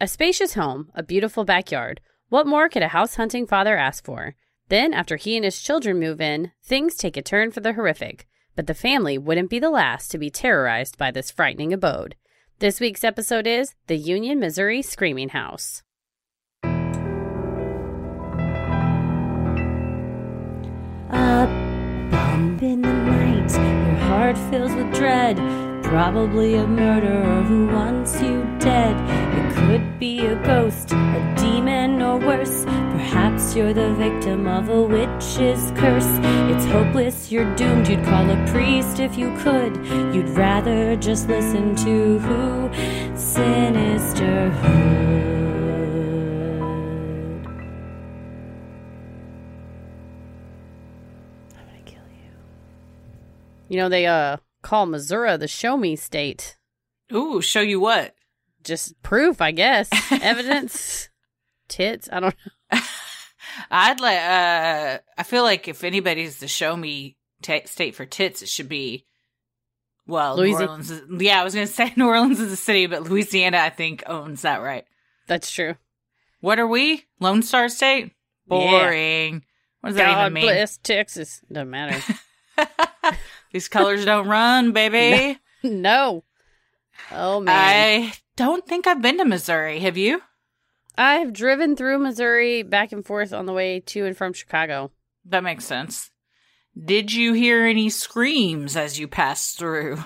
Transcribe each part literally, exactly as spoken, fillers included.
A spacious home, a beautiful backyard. What more could a house-hunting father ask for? Then, after he and his children move in, things take a turn for the horrific. But the family wouldn't be the last to be terrorized by this frightening abode. This week's episode is The Union, Missouri Screaming House. A bump in the night, your heart fills with dread. Probably a murderer who wants you dead. It could be a ghost, a demon, or worse. Perhaps you're the victim of a witch's curse. It's hopeless, you're doomed. You'd call a priest if you could. You'd rather just listen to who? Sinisterhood. I'm gonna kill you. You know, they, uh, call Missouri the show me state. Ooh, show you what? Just proof, I guess. Evidence. Tits, I don't know. I'd like, uh, I feel like if anybody's the show me t- state for tits, it should be, well, Louisiana. New Orleans. Is, yeah, I was going to say New Orleans is a city, but Louisiana, I think, owns that right. That's true. What are we? Lone Star State? Boring. Yeah. What does God that even mean? God bless Texas. Doesn't matter. These colors don't run, baby. No. Oh, man. I don't think I've been to Missouri. Have you? I've driven through Missouri back and forth on the way to and from Chicago. That makes sense. Did you hear any screams as you passed through? Uh,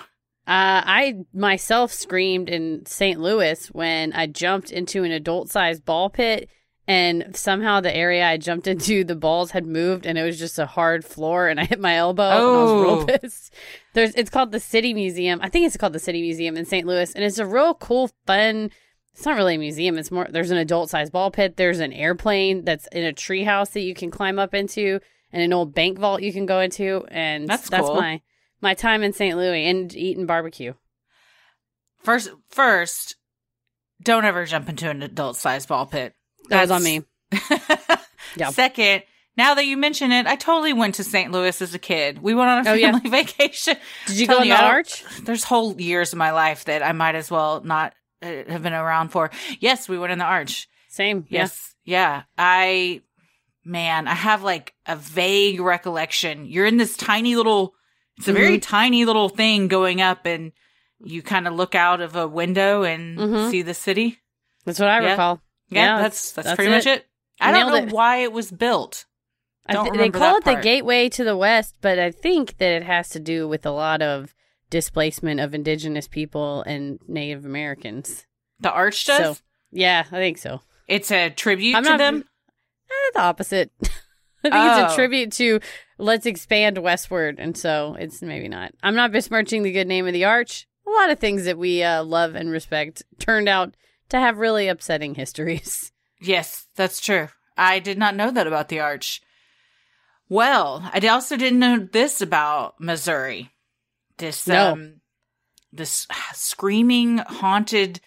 I myself screamed in Saint Louis when I jumped into an adult-sized ball pit. And somehow the area I jumped into, the balls had moved, and it was just a hard floor, and I hit my elbow, oh. and I was real pissed. There's, it's called the City Museum. I think it's called the City Museum in Saint Louis, and it's a real cool, fun, it's not really a museum, it's more, there's an adult-sized ball pit, there's an airplane that's in a treehouse that you can climb up into, and an old bank vault you can go into, and that's, that's cool. my my time in Saint Louis, and eating barbecue. First, first, don't ever jump into an adult-sized ball pit. That was on me. Yeah. Second, now that you mention it, I totally went to Saint Louis as a kid. We went on a family oh, yeah. vacation. Did you Tell go in the arch? There's whole years of my life that I might as well not uh, have been around for. Yes, we went in the arch. Same. Yes. Yeah. yeah. I, man, I have like a vague recollection. You're in this tiny little, it's a mm-hmm. very tiny little thing going up, and you kind of look out of a window and mm-hmm. see the city. That's what I yeah. recall. Yeah, yeah, that's that's, that's pretty it. much it. I Nailed don't know it. why it was built. I don't I th- remember They call it part. the Gateway to the West, but I think that it has to do with a lot of displacement of indigenous people and Native Americans. The arch does? So, yeah, I think so. It's a tribute I'm to not, them? Uh, the opposite. I think oh. it's a tribute to let's expand westward, and so it's maybe not. I'm not besmirching the good name of the arch. A lot of things that we uh, love and respect turned out to have really upsetting histories. Yes, that's true. I did not know that about the arch. Well, I also didn't know this about Missouri. This no. um, this screaming, haunted,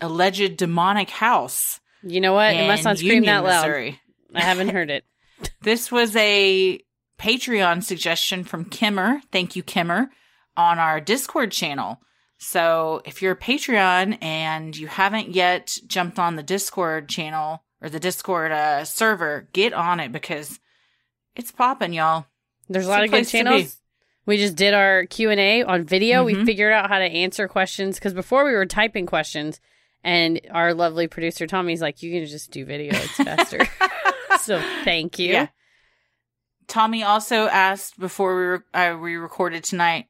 alleged demonic house. You know what? It must not scream Union, that loud. Missouri. I haven't heard it. This was a Patreon suggestion from Kimmer. Thank you, Kimmer, on our Discord channel. So if you're a Patreon and you haven't yet jumped on the Discord channel or the Discord uh, server, get on it because it's popping, y'all. There's a lot of good channels. We just did our Q and A on video. Mm-hmm. We figured out how to answer questions because before we were typing questions and our lovely producer Tommy's like, you can just do video. It's faster. So thank you. Yeah. Tommy also asked before we, re- I, we recorded tonight,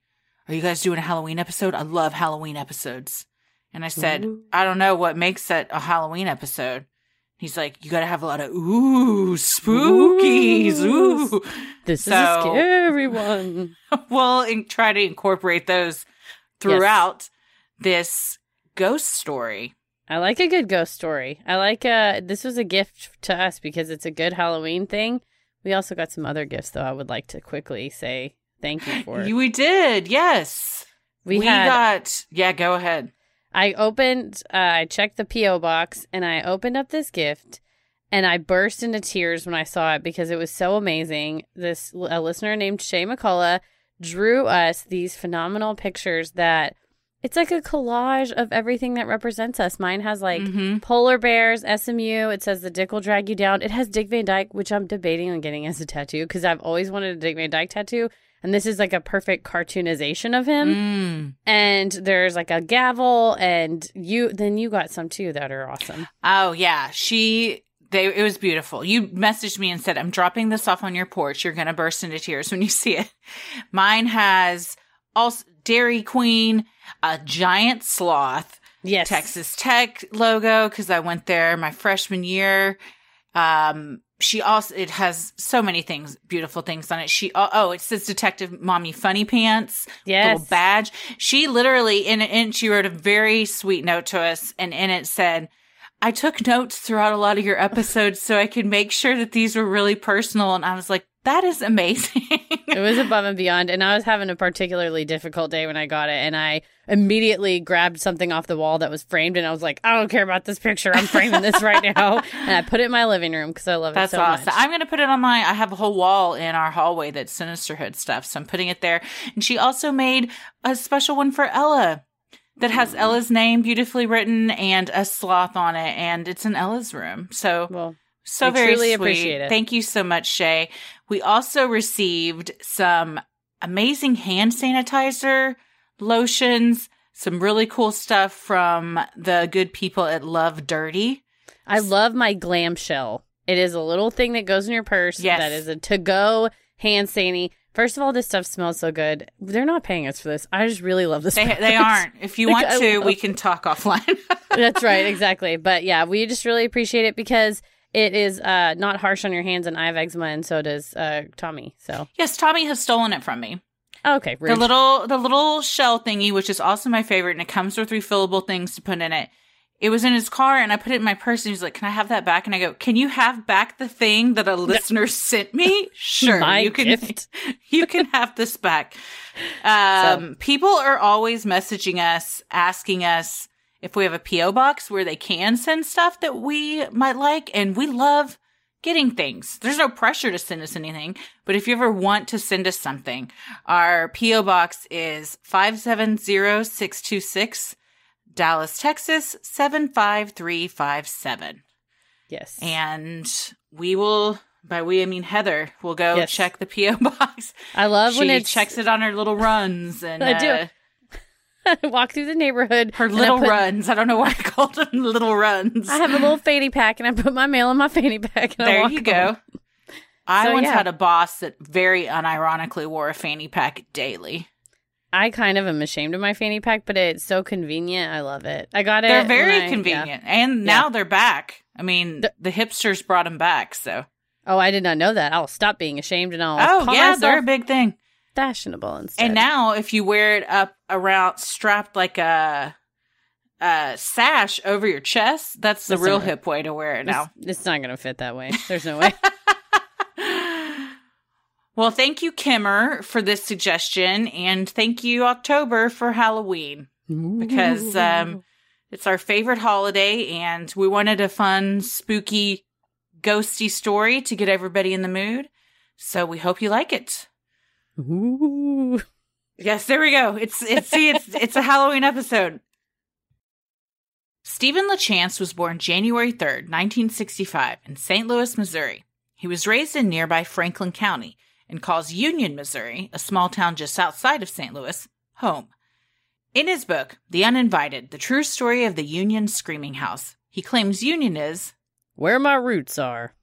are you guys doing a Halloween episode? I love Halloween episodes. And I said, ooh. I don't know what makes that a Halloween episode. He's like, you got to have a lot of, ooh, spookies. Ooh. ooh. This so, is a scary one. We'll in- try to incorporate those throughout yes. this ghost story. I like a good ghost story. I like, uh, this was a gift to us because it's a good Halloween thing. We also got some other gifts, though, I would like to quickly say. Thank you for it. We did, yes. We, we had, got, yeah, go ahead. I opened, uh, I checked the P O box, and I opened up this gift, and I burst into tears when I saw it because it was so amazing. This a listener named Shea McCullough drew us these phenomenal pictures that It's like a collage of everything that represents us. Mine has like mm-hmm. polar bears, S M U. It says the dick will drag you down. It has Dick Van Dyke, which I'm debating on getting as a tattoo because I've always wanted a Dick Van Dyke tattoo. And this is like a perfect cartoonization of him. Mm. And there's like a gavel. And you then you got some, too, that are awesome. Oh, yeah. She they it was beautiful. You messaged me and said, I'm dropping this off on your porch. You're going to burst into tears when you see it. Mine has also Dairy Queen, a giant sloth, yes, Texas Tech logo, because I went there my freshman year. Um, she also, it has so many things, beautiful things on it. She, oh, oh it says Detective Mommy Funny Pants, yes, little badge. She literally, in and she wrote a very sweet note to us, and in it said, I took notes throughout a lot of your episodes so I could make sure that these were really personal. And I was like, that is amazing. It was above and beyond. And I was having a particularly difficult day when I got it. And I immediately grabbed something off the wall that was framed. And I was like, I don't care about this picture. I'm framing this right now. And I put it in my living room because I love that's it so awesome. Much. I'm going to put it on my, I have a whole wall in our hallway that's Sinisterhood stuff. So I'm putting it there. And she also made a special one for Ella that has mm-hmm. Ella's name beautifully written and a sloth on it. And it's in Ella's room. So... Well, so very sweet. Appreciate it. Thank you so much, Shay. We also received some amazing hand sanitizer, lotions, some really cool stuff from the good people at Love Dirty. I love my glam shell. It is a little thing that goes in your purse. Yes. That is a to-go hand sanitizer. First of all, this stuff smells so good. They're not paying us for this. I just really love this. They, they aren't. If you want like, to, we can talk offline. That's right. Exactly. But yeah, we just really appreciate it because... It is uh, not harsh on your hands, and I have eczema, and so does uh, Tommy. So yes, Tommy has stolen it from me. Oh, okay, rude. the little the little shell thingy, which is also my favorite, and it comes with refillable things to put in it. It was in his car, and I put it in my purse, and he's like, "Can I have that back?" And I go, "Can you have back the thing that a listener sent me? Sure, my you can. Gift. You can have this back." Um, so. People are always messaging us, asking us if we have a P O box where they can send stuff that we might like, and we love getting things. There's no pressure to send us anything, but if you ever want to send us something, our P O box is five seven zero six two six, Dallas, Texas, seven five three five seven. Yes. And we will... By we, I mean Heather will go yes. check the P O box. I love she when it checks it on her little runs. And I do. Uh, walk through the neighborhood. Her little I put, runs. I don't know why I called them little runs. I have a little fanny pack, and I put my mail in my fanny pack. And there I walk you go. On. I so, once yeah. had a boss that very unironically wore a fanny pack daily. I kind of am ashamed of my fanny pack, but it's so convenient. I love it. I got it. They're very I, convenient, yeah. and now yeah. they're back. I mean, the, the hipsters brought them back. So, oh, I did not know that. I'll stop being ashamed, and I'll. Oh call yeah, myself. They're a big thing. Fashionable instead. And now if you wear it up around strapped like a, a sash over your chest, that's the that's real hip way to wear it now. It's, it's not going to fit that way. There's no way. Well, thank you, Kimmer, for this suggestion. And thank you, October, for Halloween. Ooh. Because um, it's our favorite holiday. And we wanted a fun, spooky, ghosty story to get everybody in the mood. So we hope you like it. Ooh. Yes, there we go. It's it's see, it's it's a Halloween episode. Stephen LaChance was born January third, nineteen sixty-five, in Saint Louis, Missouri. He was raised in nearby Franklin County and calls Union, Missouri, a small town just outside of Saint Louis, home. In his book, The Uninvited, The True Story of the Union Screaming House, he claims Union is where my roots are.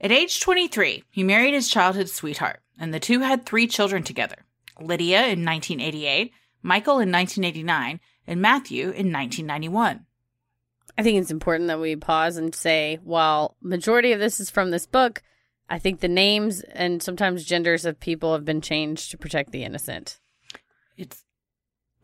At age twenty-three, he married his childhood sweetheart, and the two had three children together, Lydia in nineteen eighty-eight, Michael in nineteen eighty-nine, and Matthew in nineteen ninety-one. I think it's important that we pause and say, while majority of this is from this book, I think the names and sometimes genders of people have been changed to protect the innocent. It's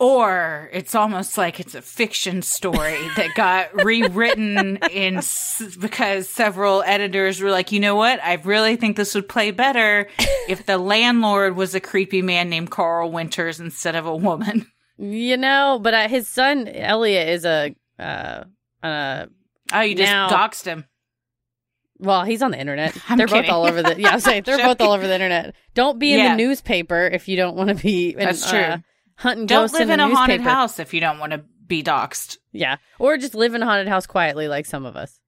Or it's almost like it's a fiction story that got rewritten in s- because several editors were like, you know what? I really think this would play better if the landlord was a creepy man named Carl Winters instead of a woman. You know, but uh, his son, Elliot, is a... Uh, uh, oh, you just now- doxed him. Well, he's on the internet. I'm they're kidding. both all over the... Yeah, I was saying, they're both all over the internet. Don't be in yeah. the newspaper if you don't want to be... In, That's true. Uh, hunting ghosts in the newspaper. Don't live in a haunted house if you don't want to be doxxed. Yeah. Or just live in a haunted house quietly like some of us.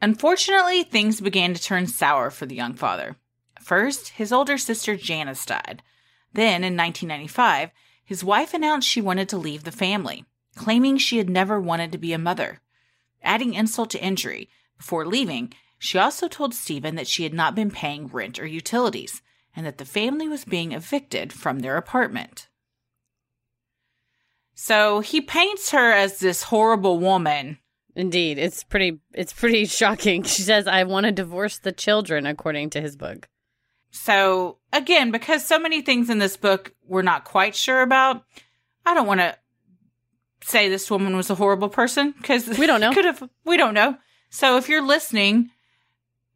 Unfortunately, things began to turn sour for the young father. First, his older sister Janice died. Then, in nineteen ninety-five, his wife announced she wanted to leave the family, claiming she had never wanted to be a mother. Adding insult to injury, before leaving, she also told Stephen that she had not been paying rent or utilities, and that the family was being evicted from their apartment. So he paints her as this horrible woman. Indeed, it's pretty it's pretty shocking. She says, I want to divorce the children, according to his book. So, again, because so many things in this book we're not quite sure about, I don't want to say this woman was a horrible person, because we don't know. Could have, we don't know. So if you're listening,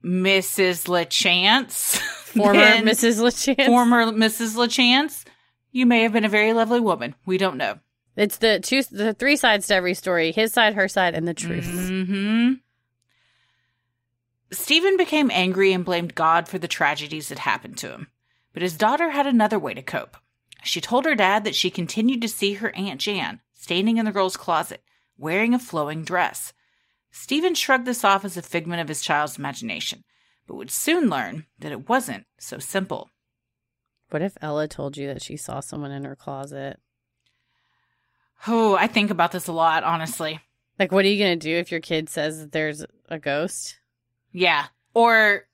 Missus LaChance, former Missus LaChance, former Missus LaChance, you may have been a very lovely woman. We don't know. It's the two, the three sides to every story: his side, her side, and the truth. Mm-hmm. Stephen became angry and blamed God for the tragedies that happened to him. But his daughter had another way to cope. She told her dad that she continued to see her Aunt Jan standing in the girl's closet, wearing a flowing dress. Stephen shrugged this off as a figment of his child's imagination, but would soon learn that it wasn't so simple. What if Ella told you that she saw someone in her closet? Oh, I think about this a lot, honestly. Like, what are you going to do if your kid says that there's a ghost? Yeah. Or,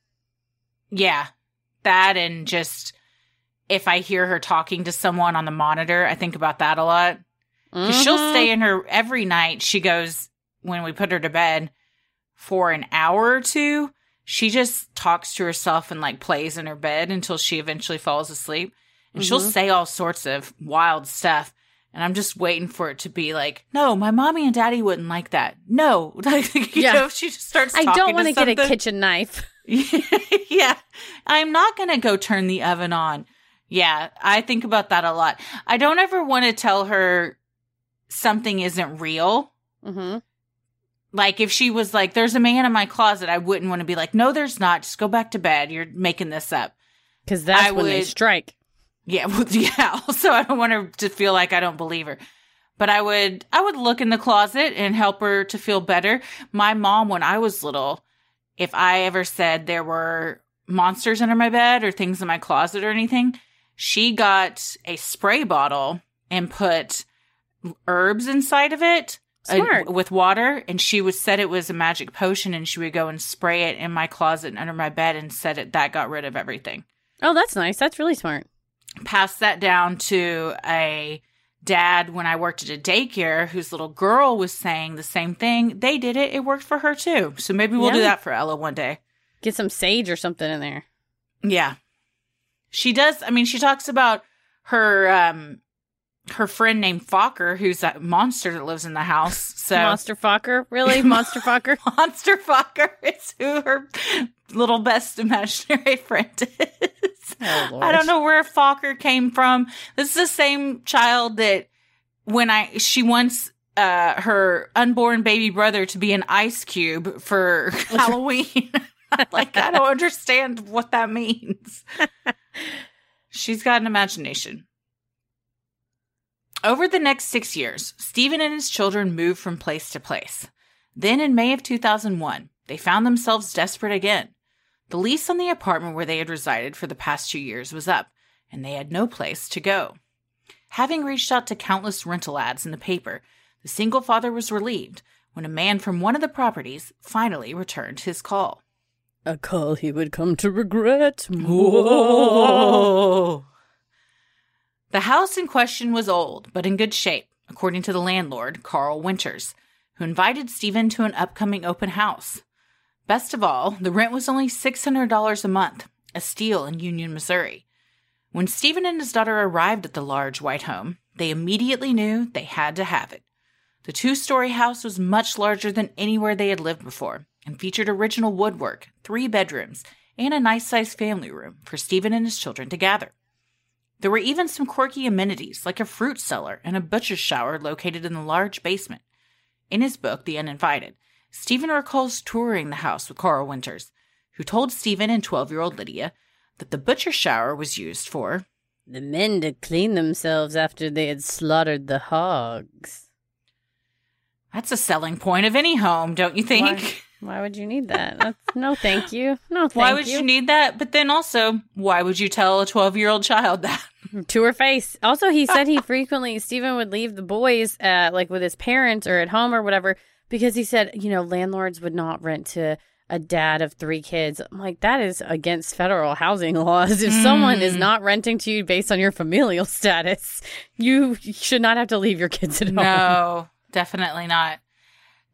yeah, that, and just if I hear her talking to someone on the monitor, I think about that a lot. Because mm-hmm. she'll stay in her every night. She goes, when we put her to bed, for an hour or two, she just talks to herself and, like, plays in her bed until she eventually falls asleep. And mm-hmm. she'll say all sorts of wild stuff. And I'm just waiting for it to be like, no, my mommy and daddy wouldn't like that. No. Like, you yeah. know, she just starts talking to something. I don't want to get something. a kitchen knife. Yeah. I'm not going to go turn the oven on. Yeah. I think about that a lot. I don't ever want to tell her something isn't real. Mm-hmm. Like, if she was like, there's a man in my closet, I wouldn't want to be like, no, there's not. Just go back to bed. You're making this up. Because that's I when would, they strike. Yeah. Well, yeah. Also, I don't want her to feel like I don't believe her. But I would I would look in the closet and help her to feel better. My mom, when I was little, if I ever said there were monsters under my bed or things in my closet or anything, she got a spray bottle and put herbs inside of it. Smart. Uh, with water, and she would said it was a magic potion, and she would go and spray it in my closet and under my bed, and said it that got rid of everything. Oh, that's nice. That's really smart. Passed that down to a dad when I worked at a daycare, whose little girl was saying the same thing. They did it. It worked for her too. So maybe we'll yeah. do that for Ella one day. Get some sage or something in there. Yeah, she does. I mean, she talks about her. Um, her friend named Fokker, who's a monster that lives in the house. So Monster Fokker? Really? Monster Fokker? Monster Fokker is who her little best imaginary friend is. Oh, Lord. I don't know where Fokker came from. This is the same child that when I she wants uh, her unborn baby brother to be an ice cube for Halloween. Like, I don't understand what that means. She's got an imagination. Over the next six years, Stephen and his children moved from place to place. Then in May of two thousand one, they found themselves desperate again. The lease on the apartment where they had resided for the past two years was up, and they had no place to go. Having reached out to countless rental ads in the paper, the single father was relieved when a man from one of the properties finally returned his call. A call he would come to regret. Whoa. The house in question was old, but in good shape, according to the landlord, Carl Winters, who invited Stephen to an upcoming open house. Best of all, the rent was only six hundred dollars a month, a steal in Union, Missouri. When Stephen and his daughter arrived at the large white home, they immediately knew they had to have it. The two-story house was much larger than anywhere they had lived before, and featured original woodwork, three bedrooms, and a nice-sized family room for Stephen and his children to gather. There were even some quirky amenities, like a fruit cellar and a butcher's shower located in the large basement. In his book, The Uninvited, Stephen recalls touring the house with Carl Winters, who told Stephen and twelve-year-old Lydia that the butcher shower was used for the men to clean themselves after they had slaughtered the hogs. That's a selling point of any home, don't you think? Why? Why would you need that? That's, no, thank you. No, thank you. Why would you. you need that? But then also, why would you tell a twelve-year-old child that? To her face. Also, he said he frequently, Stephen would leave the boys, uh, like, with his parents or at home or whatever, because he said, you know, landlords would not rent to a dad of three kids. I'm like, that is against federal housing laws. If mm. someone is not renting to you based on your familial status, you should not have to leave your kids at home. No, definitely not.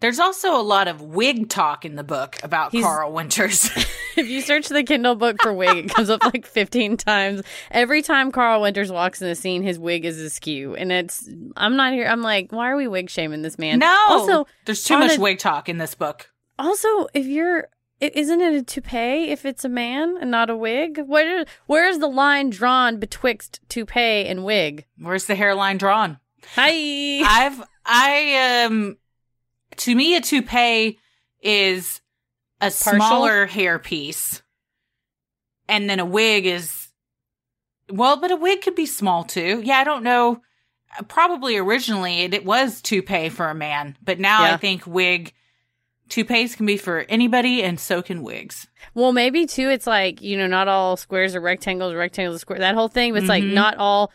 There's also a lot of wig talk in the book about He's, Carl Winters. If you search the Kindle book for wig, it comes up like fifteen times. Every time Carl Winters walks in the scene, his wig is askew. And it's, I'm not here. I'm like, why are we wig shaming this man? No. Also, there's too much a, wig talk in this book. Also, if you're, isn't it a toupee if it's a man and not a wig? Where, where's the line drawn betwixt toupee and wig? Where's the hairline drawn? Hi. I've, I am... Um, To me, a toupee is a Partial? smaller hair piece. And then a wig is, well, but a wig could be small, too. Yeah, I don't know. Probably originally it, it was toupee for a man. But now yeah. I think wig, toupees can be for anybody and so can wigs. Well, maybe, too, it's like, you know, not all squares are rectangles, rectangles are squares, that whole thing. But it's mm-hmm. like not all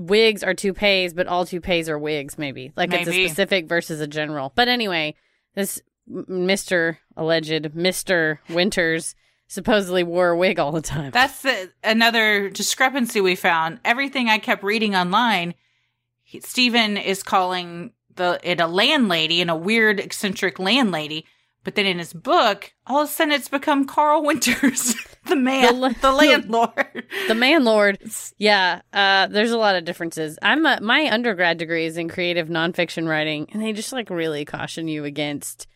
wigs are toupees, but all toupees are wigs, maybe. Like, maybe. It's a specific versus a general. But anyway, this Mister alleged Mister Winters supposedly wore a wig all the time. That's the, another discrepancy we found. Everything I kept reading online, he, Stephen is calling the it a landlady and a weird, eccentric landlady. But then in his book, all of a sudden it's become Carl Winters, the man, the, the landlord. The manlord. Yeah, uh, there's a lot of differences. I'm a, my undergrad degree is in creative nonfiction writing, and they just like really caution you against,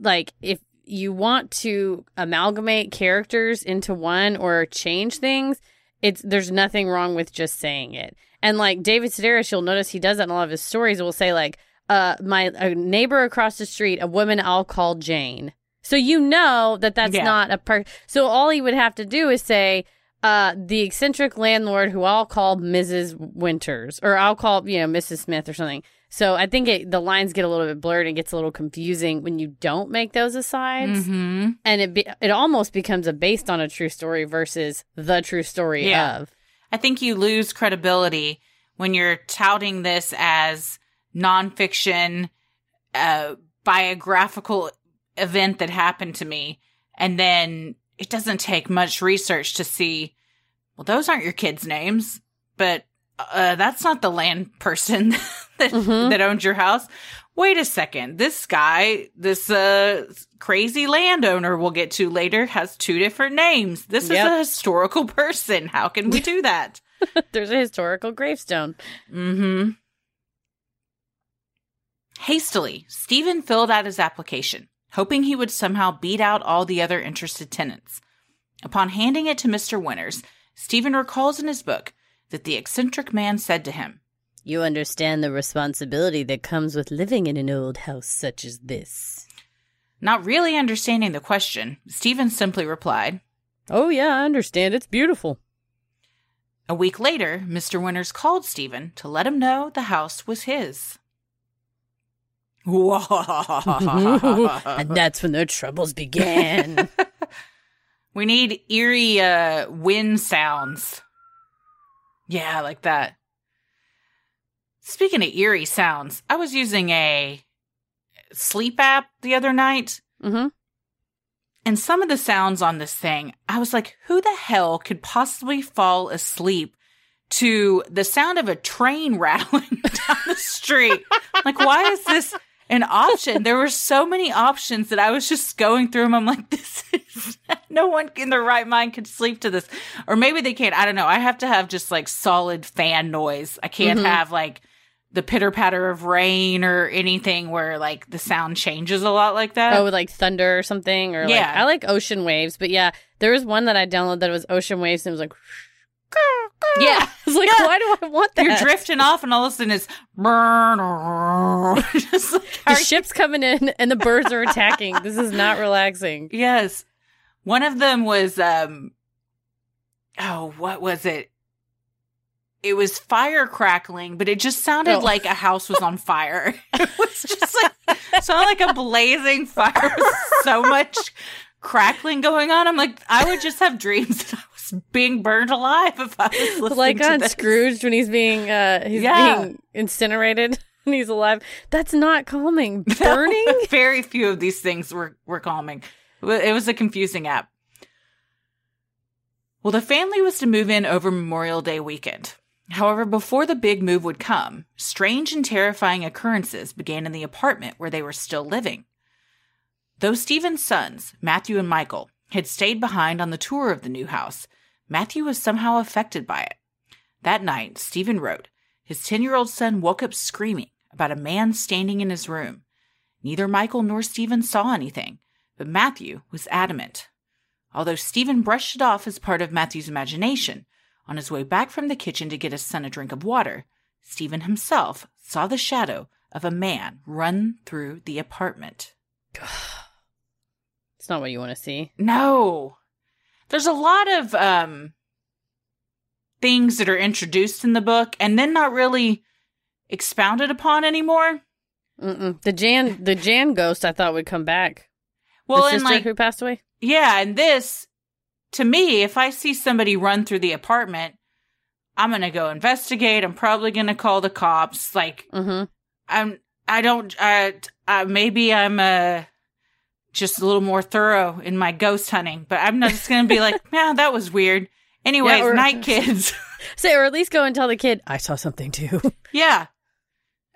like, if you want to amalgamate characters into one or change things, it's there's nothing wrong with just saying it. And like David Sedaris, you'll notice he does that in a lot of his stories, will say like, Uh, my a neighbor across the street, a woman I'll call Jane. So you know that that's yeah. not a per. So all he would have to do is say, uh, the eccentric landlord who I'll call Missus Winters, or I'll call, you know, Missus Smith or something. So I think it, the lines get a little bit blurred and gets a little confusing when you don't make those asides. Mm-hmm. And it be, it almost becomes a based on a true story versus the true story yeah. of. I think you lose credibility when you're touting this as nonfiction, uh, biographical event that happened to me. And then it doesn't take much research to see, well, those aren't your kids' names, but uh, that's not the land person that, mm-hmm. that owned your house. Wait a second. This guy, this uh, crazy landowner we'll get to later, has two different names. This yep. is a historical person. How can we do that? There's a historical gravestone. Mm-hmm. Hastily, Stephen filled out his application, hoping he would somehow beat out all the other interested tenants. Upon handing it to Mister Winters, Stephen recalls in his book that the eccentric man said to him, "You understand the responsibility that comes with living in an old house such as this." Not really understanding the question, Stephen simply replied, "Oh yeah, I understand. It's beautiful." A week later, Mister Winters called Stephen to let him know the house was his. And that's when their troubles began. We need eerie uh, wind sounds. Yeah, like that. Speaking of eerie sounds, I was using a sleep app the other night. Mm-hmm. And some of the sounds on this thing, I was like, who the hell could possibly fall asleep to the sound of a train rattling down the street? Like, why is this an option? There were so many options that I was just going through them. I'm like, this is, no one in their right mind could sleep to this. Or maybe they can't. I don't know. I have to have just like solid fan noise. I can't mm-hmm. have like the pitter patter of rain or anything where like the sound changes a lot like that. Oh, like thunder or something. Or yeah. Like, I like ocean waves. But yeah, there was one that I downloaded that was ocean waves and it was like, yeah. I was like, yeah. Why do I want that? You're drifting off and all of a sudden it's just like, the ship's you... coming in and the birds are attacking. This is not relaxing. Yes. One of them was, um, oh, what was it? it was fire crackling, but it just sounded oh. like a house was on fire. It was just like, it sounded like a blazing fire with so much crackling going on. I'm like, I would just have dreams that I was being burned alive if I was listening like to Like on Scrooge when he's being, uh, he's yeah. being incinerated and he's alive. That's not calming. Burning? Very few of these things were, were calming. It was a confusing app. Well, the family was to move in over Memorial Day weekend. However, before the big move would come, strange and terrifying occurrences began in the apartment where they were still living. Though Stephen's sons, Matthew and Michael, had stayed behind on the tour of the new house, Matthew was somehow affected by it. That night, Stephen wrote, his ten-year-old son woke up screaming about a man standing in his room. Neither Michael nor Stephen saw anything, but Matthew was adamant. Although Stephen brushed it off as part of Matthew's imagination, on his way back from the kitchen to get his son a drink of water, Stephen himself saw the shadow of a man run through the apartment. It's not what you want to see. No. There's a lot of um, things that are introduced in the book and then not really expounded upon anymore. Mm-mm. The Jan, the Jan ghost I thought would come back. Well, the sister like, who passed away? Yeah, and this... To me, if I see somebody run through the apartment, I'm going to go investigate. I'm probably going to call the cops. Like, mm-hmm. I'm, I don't, I, I, maybe I'm uh, just a little more thorough in my ghost hunting, but I'm not just going to be like, yeah, that was weird. Anyways, yeah, or, night kids. Say, or at least go and tell the kid, I saw something too. Yeah.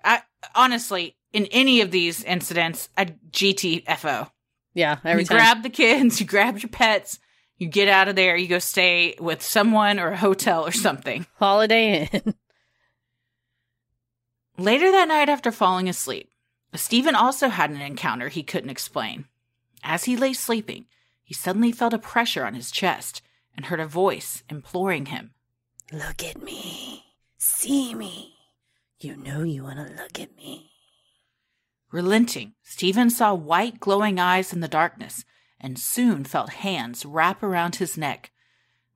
I honestly, in any of these incidents, I G T F O. Yeah. Every you time. Grab the kids, you grab your pets. You get out of there, you go stay with someone or a hotel or something. Holiday Inn. Later that night after falling asleep, Stephen also had an encounter he couldn't explain. As he lay sleeping, he suddenly felt a pressure on his chest and heard a voice imploring him. Look at me. See me. You know you want to look at me. Relenting, Stephen saw white glowing eyes in the darkness, and soon felt hands wrap around his neck.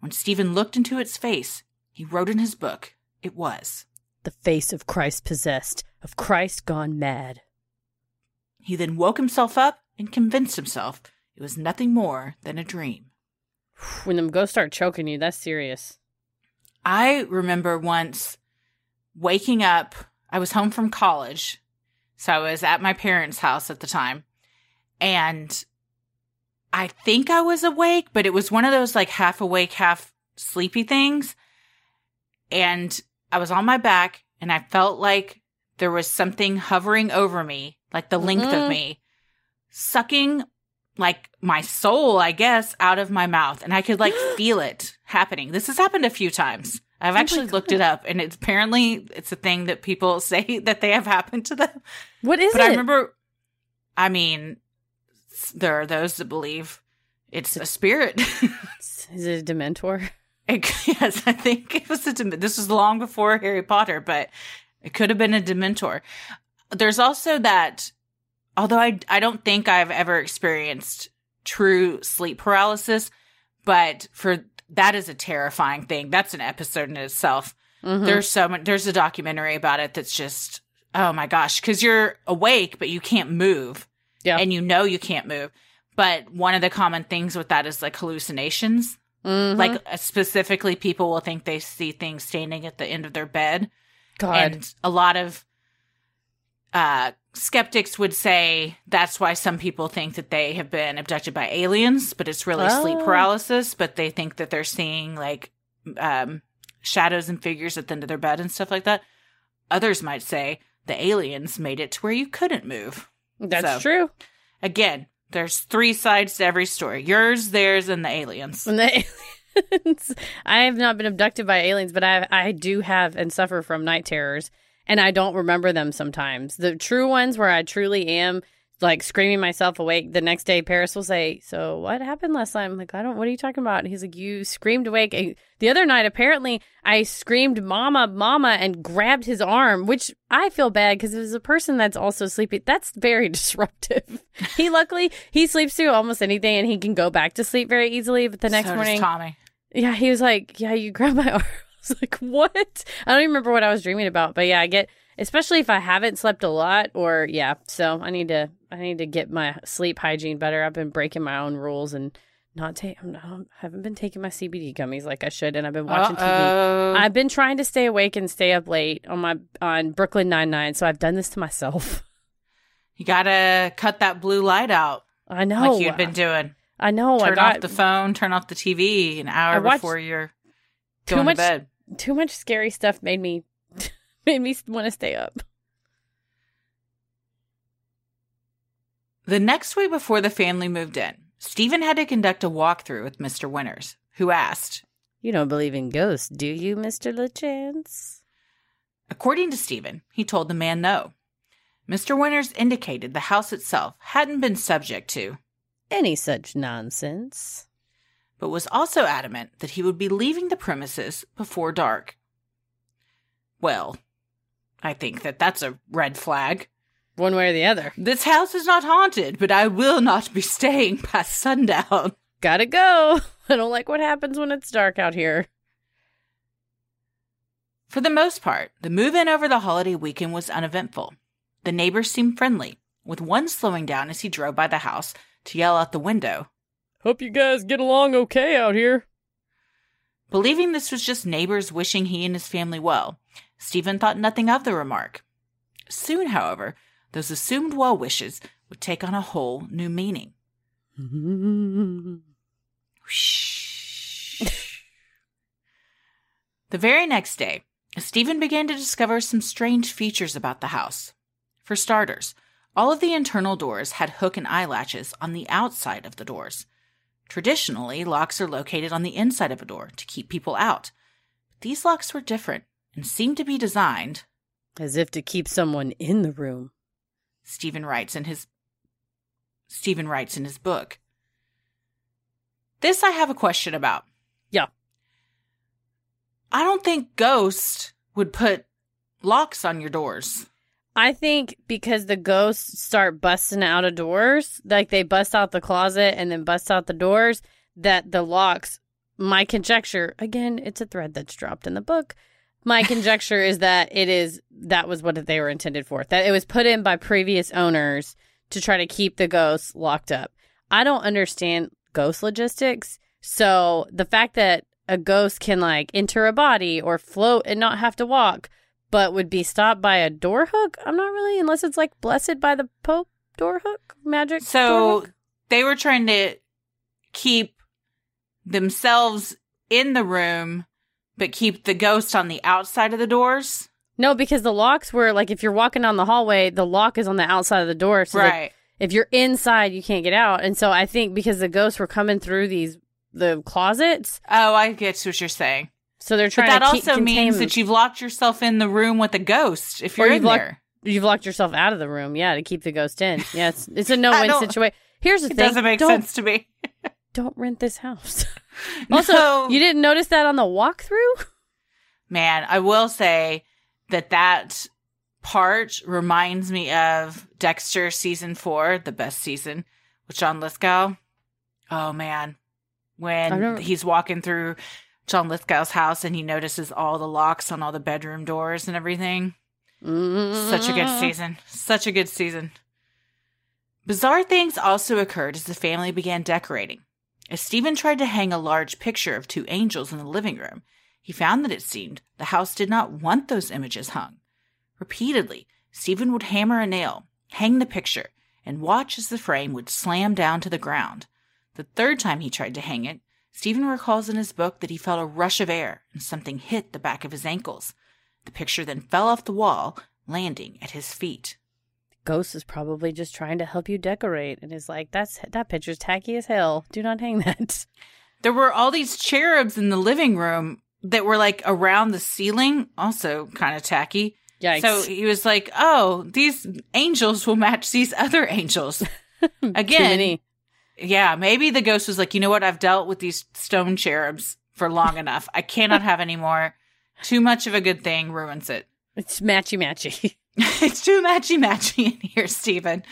When Stephen looked into its face, he wrote in his book, it was the face of Christ possessed, of Christ gone mad. He then woke himself up and convinced himself it was nothing more than a dream. When them ghosts start choking you, that's serious. I remember once waking up, I was home from college, so I was at my parents' house at the time, and I think I was awake, but it was one of those like half awake, half sleepy things. And I was on my back and I felt like there was something hovering over me, like the length mm-hmm. of me, sucking like my soul, I guess, out of my mouth. And I could like feel it happening. This has happened a few times. I've oh actually looked it up and it's apparently it's a thing that people say that they have happened to them. What is but it? But I remember, I mean... There are those that believe it's a spirit. Is it a Dementor? It, yes, I think it was a Dementor. This was long before Harry Potter, but it could have been a Dementor. There's also that, although I, I don't think I've ever experienced true sleep paralysis, but for that is a terrifying thing. That's an episode in itself. Mm-hmm. There's so much, there's a documentary about it that's just, oh my gosh, because you're awake, but you can't move. Yeah. And you know you can't move. But one of the common things with that is like hallucinations. Mm-hmm. Like uh, specifically people will think they see things standing at the end of their bed. God. And a lot of uh, skeptics would say that's why some people think that they have been abducted by aliens, but it's really oh. sleep paralysis. But they think that they're seeing like um, shadows and figures at the end of their bed and stuff like that. Others might say the aliens made it to where you couldn't move. That's so, true. Again, there's three sides to every story. Yours, theirs, and the aliens. And the aliens. I have not been abducted by aliens, but I I do have and suffer from night terrors, and I don't remember them sometimes. The true ones where I truly am, like, screaming myself awake. The next day, Paris will say, so what happened last night? I'm like, I don't, what are you talking about? And he's like, you screamed awake. The other night, apparently, I screamed, mama, mama, and grabbed his arm, which I feel bad because as a person that's also sleepy, that's very disruptive. He luckily, he sleeps through almost anything and he can go back to sleep very easily. But the next so morning, Tommy. Yeah, he was like, yeah, you grabbed my arm. was like, what? I don't even remember what I was dreaming about. But yeah, I get, especially if I haven't slept a lot or yeah. So I need to, I need to get my sleep hygiene better. I've been breaking my own rules and not taking, I haven't been taking my C B D gummies like I should. And I've been watching Uh-oh. T V. I've been trying to stay awake and stay up late on my, on Brooklyn Nine-Nine. So I've done this to myself. You got to cut that blue light out. I know. Like you've been doing. I know. Turn I got, off the phone, turn off the T V an hour before you're going too much, to bed. Too much scary stuff made me made me want to stay up. The next week before the family moved in, Stephen had to conduct a walkthrough with Mister Winters, who asked, "You don't believe in ghosts, do you, Mister LaChance?" According to Stephen, he told the man no. Mister Winters indicated the house itself hadn't been subject to any such nonsense, but was also adamant that he would be leaving the premises before dark. Well, I think that that's a red flag. One way or the other. This house is not haunted, but I will not be staying past sundown. Gotta go. I don't like what happens when it's dark out here. For the most part, the move-in over the holiday weekend was uneventful. The neighbors seemed friendly, with one slowing down as he drove by the house to yell out the window, "Hope you guys get along okay out here." Believing this was just neighbors wishing he and his family well, Stephen thought nothing of the remark. Soon, however, those assumed well wishes would take on a whole new meaning. The very next day, Stephen began to discover some strange features about the house. For starters, all of the internal doors had hook and eyelatches on the outside of the doors. Traditionally, locks are located on the inside of a door to keep people out. But these locks were different and seemed to be designed as if to keep someone in the room. Stephen writes in his Stephen writes in his book. This I have a question about. Yeah. I don't think ghosts would put locks on your doors. I think because the ghosts start busting out of doors, like they bust out the closet and then bust out the doors, that the locks, my conjecture, again, it's a thread that's dropped in the book. My conjecture is that it is, that was what they were intended for, that it was put in by previous owners to try to keep the ghosts locked up. I don't understand ghost logistics. So the fact that a ghost can like enter a body or float and not have to walk, but would be stopped by a door hook? I'm not really, unless it's like blessed by the Pope door hook, magic. So hook. They were trying to keep themselves in the room, but keep the ghost on the outside of the doors? No, because the locks were like, if you're walking down the hallway, the lock is on the outside of the door. So right. Like, if you're inside, you can't get out. And so I think because the ghosts were coming through these, the closets. Oh, I get what you're saying. So they're trying. But that to keep, also contain- means that you've locked yourself in the room with a ghost. If you're you've in locked, there, you've locked yourself out of the room. Yeah, to keep the ghost in. Yeah, it's, it's a no-win situation. Here's the it thing: it doesn't make don't, sense to me. Don't rent this house. Also, no. You didn't notice that on the walkthrough. Man, I will say that that part reminds me of Dexter season four, the best season, with John Lithgow. Oh man, when never- he's walking through John Lithgow's house and he notices all the locks on all the bedroom doors and everything. Mm-hmm. Such a good season. Such a good season. Bizarre things also occurred as the family began decorating. As Stephen tried to hang a large picture of two angels in the living room, he found that it seemed the house did not want those images hung. Repeatedly, Stephen would hammer a nail, hang the picture, and watch as the frame would slam down to the ground. The third time he tried to hang it, Stephen recalls in his book that he felt a rush of air and something hit the back of his ankles. The picture then fell off the wall, landing at his feet. The ghost is probably just trying to help you decorate and is like, "That's that picture's tacky as hell. Do not hang that." There were all these cherubs in the living room that were like around the ceiling, also kind of tacky. Yikes. So he was like, "Oh, these angels will match these other angels." Again. Too many. Yeah, maybe the ghost was like, you know what? I've dealt with these stone cherubs for long enough. I cannot have any more. Too much of a good thing ruins it. It's matchy-matchy. It's too matchy-matchy in here, Stephen.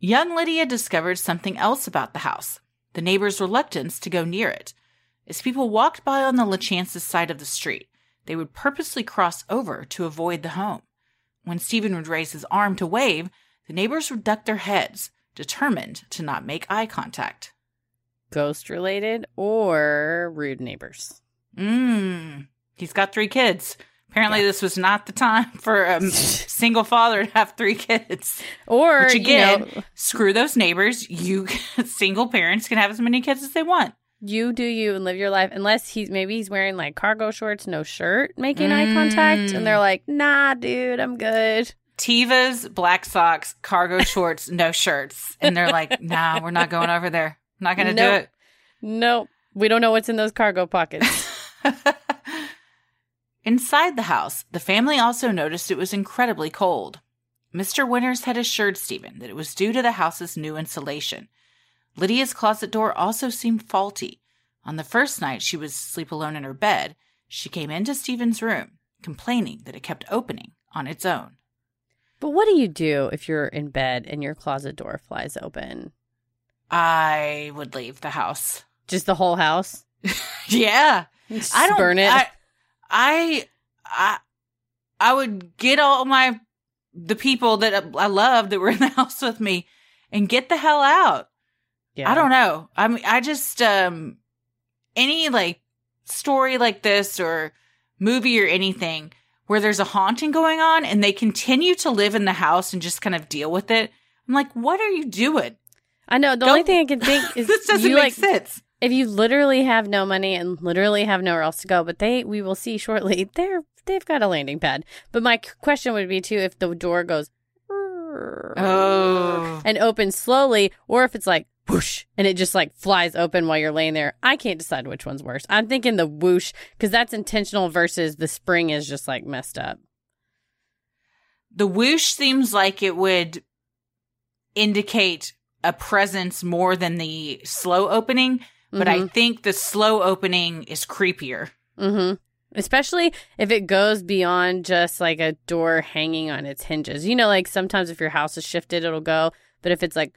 Young Lydia discovered something else about the house, the neighbor's reluctance to go near it. As people walked by on the LaChance's side of the street, they would purposely cross over to avoid the home. When Stephen would raise his arm to wave, the neighbors would duck their heads, determined to not make eye contact. Ghost-related or rude neighbors? Mmm. He's got three kids. Apparently yeah. This was not the time for a single father to have three kids. Or, Which again, you know, screw those neighbors. You single parents can have as many kids as they want. You do you and live your life. Unless he's maybe he's wearing like cargo shorts, no shirt, making mm. eye contact. And they're like, nah, dude, I'm good. Tevas, black socks, cargo shorts, no shirts. And they're like, nah, we're not going over there. I'm not going to nope. do it. Nope. We don't know what's in those cargo pockets. Inside the house, the family also noticed it was incredibly cold. Mister Winters had assured Stephen that it was due to the house's new insulation. Lydia's closet door also seemed faulty. On the first night she was asleep alone in her bed, she came into Stephen's room, complaining that it kept opening on its own. But what do you do if you're in bed and your closet door flies open? I would leave the house. Just the whole house? Yeah. Just I don't, burn it? I, I, I, I would get all my, the people that I loved that were in the house with me and get the hell out. Yeah. I don't know. I mean, I just, um, any like story like this or movie or anything where there's a haunting going on and they continue to live in the house and just kind of deal with it. I'm like, what are you doing? I know. The don't, only thing I can think is this doesn't you, make like, sense. If you literally have no money and literally have nowhere else to go, but they, we will see shortly, they're, they've got a landing pad. But my question would be too, if the door goes oh. and opens slowly, or if it's like, whoosh, and it just like flies open while you're laying there. I can't decide which one's worse. I'm thinking the whoosh because that's intentional versus the spring is just like messed up. The whoosh seems like it would indicate a presence more than the slow opening, but mm-hmm. I think the slow opening is creepier. Mm-hmm. Especially if it goes beyond just like a door hanging on its hinges. You know, like sometimes if your house is shifted, it'll go, but if it's like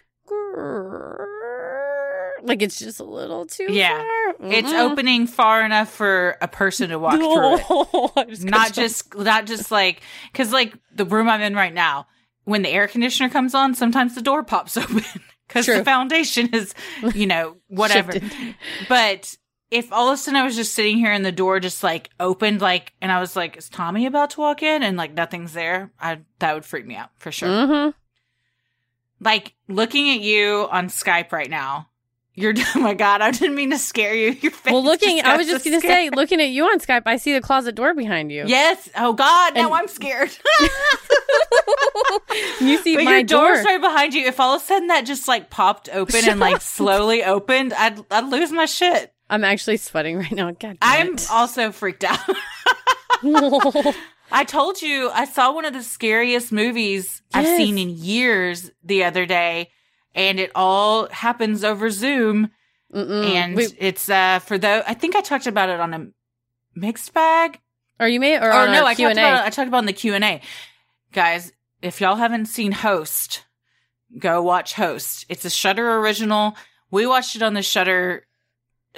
like it's just a little too yeah. far. Mm-hmm. It's opening far enough for a person to walk oh, through it. Just not just on. Not just like because like the room I'm in right now, when the air conditioner comes on, sometimes the door pops open because the foundation is, you know, whatever. But if all of a sudden I was just sitting here and the door just like opened, like, and I was like, is Tommy about to walk in? And like nothing's there. I that would freak me out for sure. Mm-hmm. Like looking at you on Skype right now. You're, oh my God, I didn't mean to scare you. Your face well, looking, I was just so going to say, looking at you on Skype, I see the closet door behind you. Yes. Oh God, and now I'm scared. You see but my your door. door's right behind you. If all of a sudden that just like popped open and like slowly opened, I'd, I'd lose my shit. I'm actually sweating right now. God damn I'm it. also freaked out. I told you, I saw one of the scariest movies yes. I've seen in years the other day. And it all happens over Zoom. Mm-mm. And we, it's uh, for those, I think I talked about it on a mixed bag. Or you may, or, or on no, a I Q and A. Talked about, I talked about it on the Q and A. Guys, if y'all haven't seen Host, go watch Host. It's a Shudder original. We watched it on the Shudder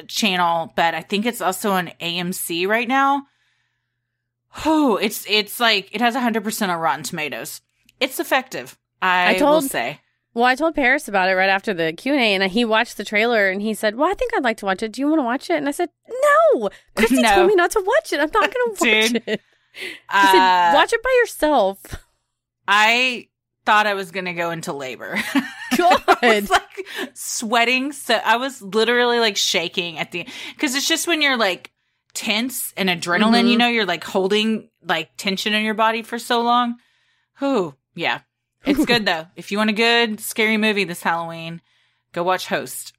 channel, but I think it's also on A M C right now. Oh, it's, it's like, it has one hundred percent on Rotten Tomatoes. It's effective, I, I told- will say. Well, I told Paris about it right after the Q and A, and he watched the trailer, and he said, well, I think I'd like to watch it. Do you want to watch it? And I said, no! Christy no. told me not to watch it. I'm not going to watch Dude, it. She uh, said, watch it by yourself. I thought I was going to go into labor. God. I was, like, sweating. So I was literally, like, shaking at the end. Because it's just when you're, like, tense and adrenaline, mm-hmm. you know, you're, like, holding, like, tension in your body for so long. Whew. Yeah. It's good, though. If you want a good, scary movie this Halloween, go watch Host.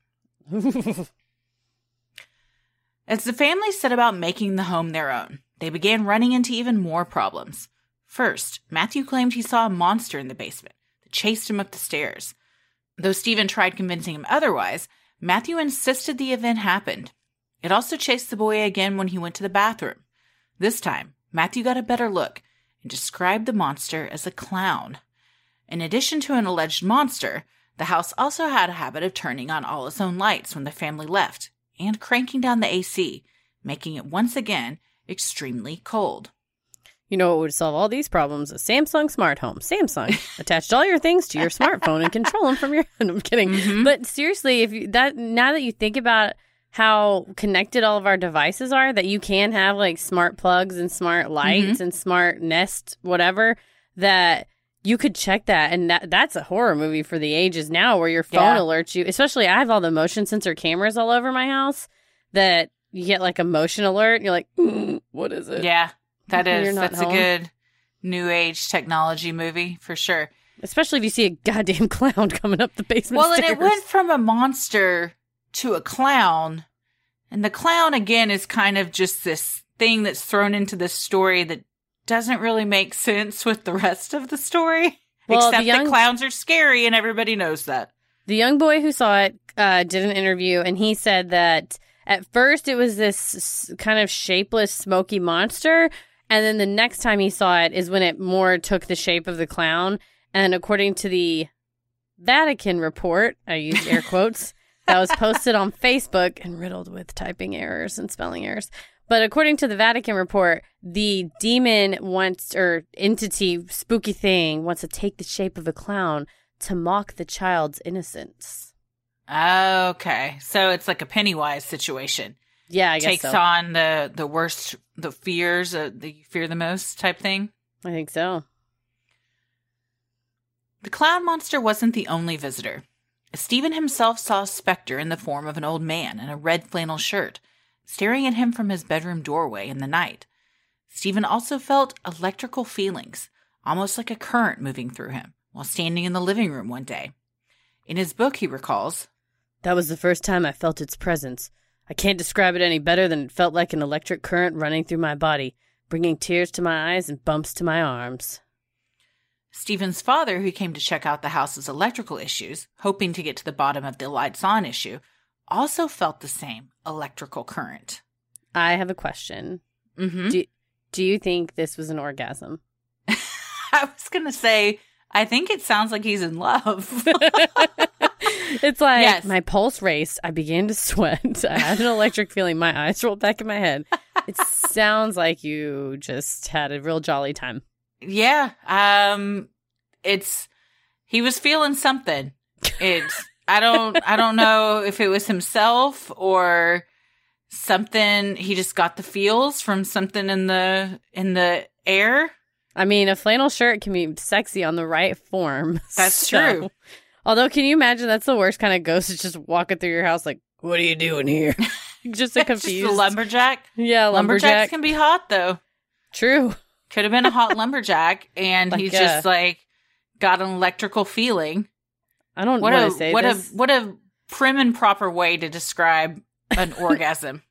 As the family set about making the home their own, they began running into even more problems. First, Matthew claimed he saw a monster in the basement that chased him up the stairs. Though Stephen tried convincing him otherwise, Matthew insisted the event happened. It also chased the boy again when he went to the bathroom. This time, Matthew got a better look and described the monster as a clown. In addition to an alleged monster, the house also had a habit of turning on all its own lights when the family left, and cranking down the A C, making it once again extremely cold. You know what would solve all these problems? A Samsung smart home. Samsung. Attached all your things to your smartphone and control them from your... I'm kidding. Mm-hmm. But seriously, if you, that now that you think about how connected all of our devices are, that you can have like smart plugs and smart lights mm-hmm. and smart Nest, whatever, that you could check that. And that, that's a horror movie for the ages now where your phone yeah. alerts you. Especially I have all the motion sensor cameras all over my house that you get like a motion alert and you're like, mm, what is it? Yeah. That is, that's home. A good new age technology movie for sure. Especially if you see a goddamn clown coming up the basement well, stairs. Well, and it went from a monster to a clown. And the clown, again, is kind of just this thing that's thrown into this story that doesn't really make sense with the rest of the story. Well, except the young, that clowns are scary and everybody knows that. The young boy who saw it uh, did an interview and he said that at first it was this kind of shapeless, smoky monster. And then the next time he saw it is when it more took the shape of the clown. And according to the Vatican report, I use air quotes, that was posted on Facebook and riddled with typing errors and spelling errors. But according to the Vatican report, the demon wants, or entity, spooky thing, wants to take the shape of a clown to mock the child's innocence. Okay. So it's like a Pennywise situation. Yeah, I guess takes so. on the, the worst, the fears, uh, the you fear the most type thing. I think so. The clown monster wasn't the only visitor. Stephen himself saw a specter in the form of an old man in a red flannel shirt, staring at him from his bedroom doorway in the night. Stephen also felt electrical feelings, almost like a current moving through him, while standing in the living room one day. In his book, he recalls, "That was the first time I felt its presence. I can't describe it any better than it felt like an electric current running through my body, bringing tears to my eyes and bumps to my arms." Stephen's father, who came to check out the house's electrical issues, hoping to get to the bottom of the lights on issue, also felt the same electrical current. I have a question. Mm-hmm. Do, do you think this was an orgasm? I was going to say, I think it sounds like he's in love. It's like, yes. My pulse raced. I began to sweat. I had an electric feeling. My eyes rolled back in my head. It sounds like you just had a real jolly time. Yeah. Um, it's, he was feeling something. It's, I don't, I don't know if it was himself or something. He just got the feels from something in the, in the air. I mean, a flannel shirt can be sexy on the right form. That's so true. Although, can you imagine that's the worst kind of ghost is just walking through your house like, what are you doing here? Just a confused. Just a lumberjack? Yeah, lumberjack. Lumberjacks can be hot, though. True. Could have been a hot lumberjack, and like he's a... just, like, got an electrical feeling. I don't want to say what this. A, what a prim and proper way to describe an orgasm.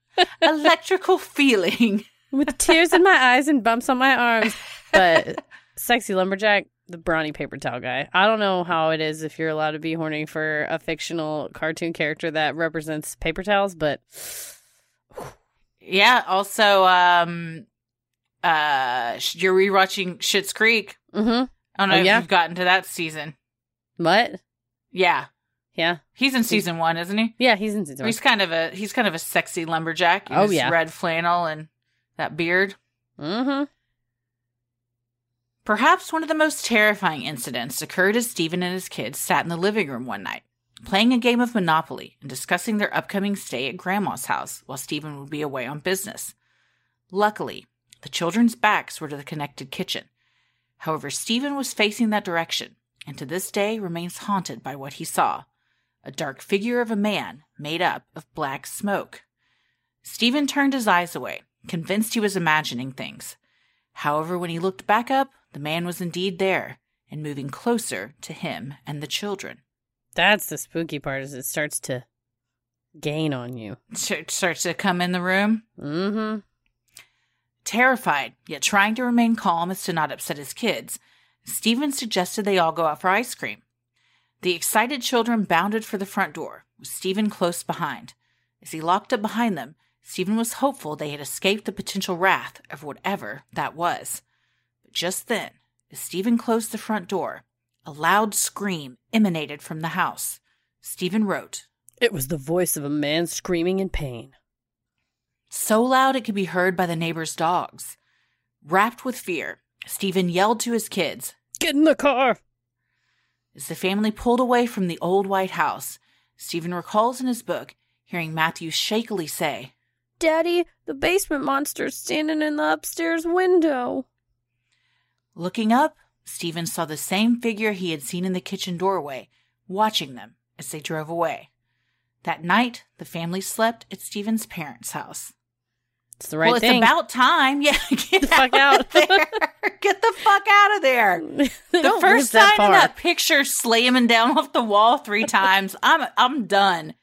Electrical feeling. With tears in my eyes and bumps on my arms. But sexy lumberjack. The brawny paper towel guy. I don't know how it is if you're allowed to be horny for a fictional cartoon character that represents paper towels, but yeah. Also, um, uh, you're rewatching Schitt's Creek. Mm-hmm. I don't know oh, if yeah? you've gotten to that season. What? Yeah, yeah. He's in season he's... one, isn't he? Yeah, he's in season one. He's kind of a he's kind of a sexy lumberjack. In oh his yeah, red flannel and that beard. Mm-hmm. Perhaps one of the most terrifying incidents occurred as Stephen and his kids sat in the living room one night, playing a game of Monopoly and discussing their upcoming stay at Grandma's house while Stephen would be away on business. Luckily, the children's backs were to the connected kitchen. However, Stephen was facing that direction, and to this day remains haunted by what he saw, a dark figure of a man made up of black smoke. Stephen turned his eyes away, convinced he was imagining things. However, when he looked back up, the man was indeed there and moving closer to him and the children. That's the spooky part, is it starts to gain on you. It starts to come in the room? Mm-hmm. Terrified, yet trying to remain calm as to not upset his kids, Stephen suggested they all go out for ice cream. The excited children bounded for the front door, with Stephen close behind. As he locked up behind them, Stephen was hopeful they had escaped the potential wrath of whatever that was. Just then, as Stephen closed the front door, a loud scream emanated from the house. Stephen wrote, It was the voice of a man screaming in pain. So loud it could be heard by the neighbor's dogs. Wrapped with fear, Stephen yelled to his kids, "Get in the car!" As the family pulled away from the old white house, Stephen recalls in his book hearing Matthew shakily say, "Daddy, the basement monster's standing in the upstairs window." Looking up, Stephen saw the same figure he had seen in the kitchen doorway, watching them as they drove away. That night, the family slept at Stephen's parents' house. It's the right well, thing. Well, it's about time. Yeah, get the fuck out, out. Of there. Get the fuck out of there. The first sign of that picture slamming down off the wall three times. I'm I'm done.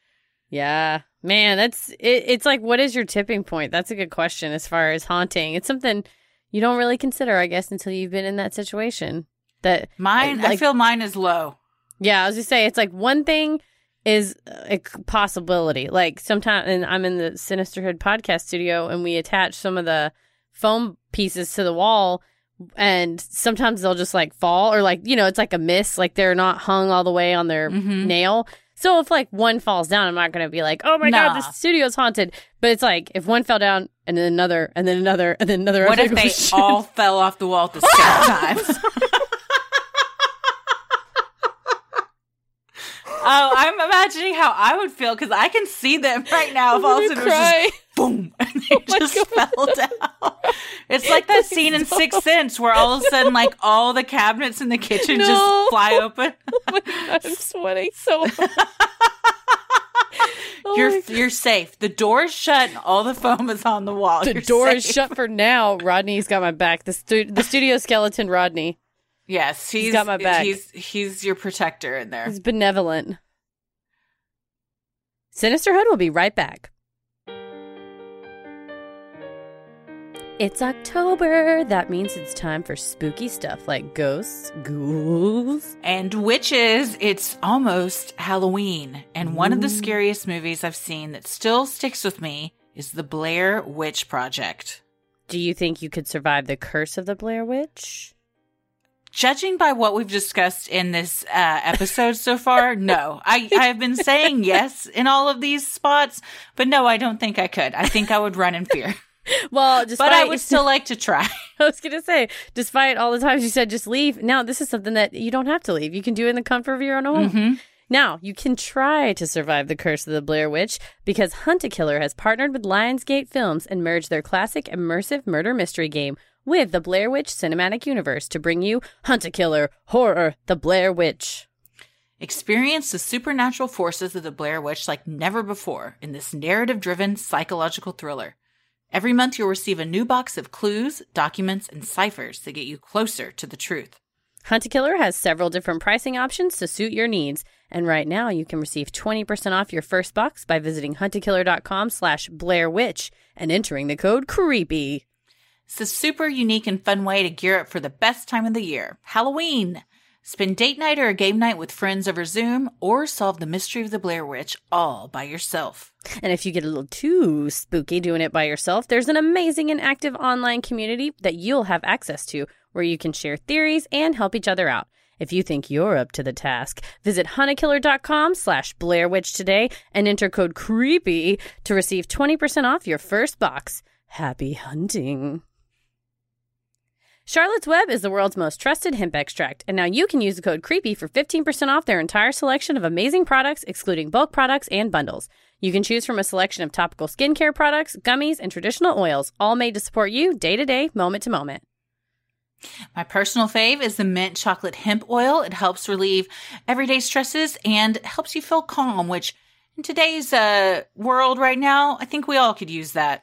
Yeah. Man, that's it, it's like, what is your tipping point? That's a good question as far as haunting. It's something you don't really consider, I guess, until you've been in that situation. That Mine, like, I feel mine is low. Yeah, I was just saying, it's like one thing is a possibility. Like sometimes, and I'm in the Sinisterhood podcast studio, and we attach some of the foam pieces to the wall, and sometimes they'll just like fall, or like, you know, it's like a miss, like they're not hung all the way on their mm-hmm. nail. So if like one falls down, I'm not going to be like, oh my nah. God, this studio's haunted. But it's like if one fell down and then another and then another and then another. What if they shit. all fell off the wall at the same time? Oh, I'm imagining how I would feel because I can see them right now. If all of a sudden it was just boom, and they oh just God. fell down. It's like that scene in Sixth Sense where all of a sudden, like, all the cabinets in the kitchen no. just fly open. Oh my God, I'm sweating so much. Oh you're you're safe. The door is shut and all the foam is on the wall. The you're door safe. is shut for now. Rodney's got my back. The, stu- the studio skeleton, Rodney. Yes, he's, he's got my back. He's he's your protector in there. He's benevolent. Sinisterhood will be right back. It's October. That means it's time for spooky stuff like ghosts, ghouls, and witches. It's almost Halloween, and one Ooh. of the scariest movies I've seen that still sticks with me is The Blair Witch Project. Do you think you could survive the curse of the Blair Witch? Judging by what we've discussed in this uh, episode so far, no. I, I have been saying yes in all of these spots, but no, I don't think I could. I think I would run in fear. Well, despite, but I would still like to try. I was going to say, despite all the times you said just leave, now this is something that you don't have to leave. You can do it in the comfort of your own home. Mm-hmm. Now, you can try to survive the curse of the Blair Witch because Hunt-A-Killer has partnered with Lionsgate Films and merged their classic immersive murder mystery game with the Blair Witch Cinematic Universe to bring you Hunt-A-Killer, Horror, The Blair Witch. Experience the supernatural forces of the Blair Witch like never before in this narrative-driven psychological thriller. Every month you'll receive a new box of clues, documents, and ciphers that get you closer to the truth. Hunt-A-Killer has several different pricing options to suit your needs. And right now you can receive twenty percent off your first box by visiting hunt a killer dot com slash Blair Witch and entering the code CREEPY. It's a super unique and fun way to gear up for the best time of the year, Halloween. Spend date night or a game night with friends over Zoom, or solve the mystery of the Blair Witch all by yourself. And if you get a little too spooky doing it by yourself, there's an amazing and active online community that you'll have access to, where you can share theories and help each other out. If you think you're up to the task, visit hunt a killer dot com slash Blair Witch today and enter code CREEPY to receive twenty percent off your first box. Happy hunting. Charlotte's Web is the world's most trusted hemp extract, and now you can use the code CREEPY for fifteen percent off their entire selection of amazing products, excluding bulk products and bundles. You can choose from a selection of topical skincare products, gummies, and traditional oils, all made to support you day-to-day, moment-to-moment. My personal fave is the mint chocolate hemp oil. It helps relieve everyday stresses and helps you feel calm, which in today's uh, world right now, I think we all could use that.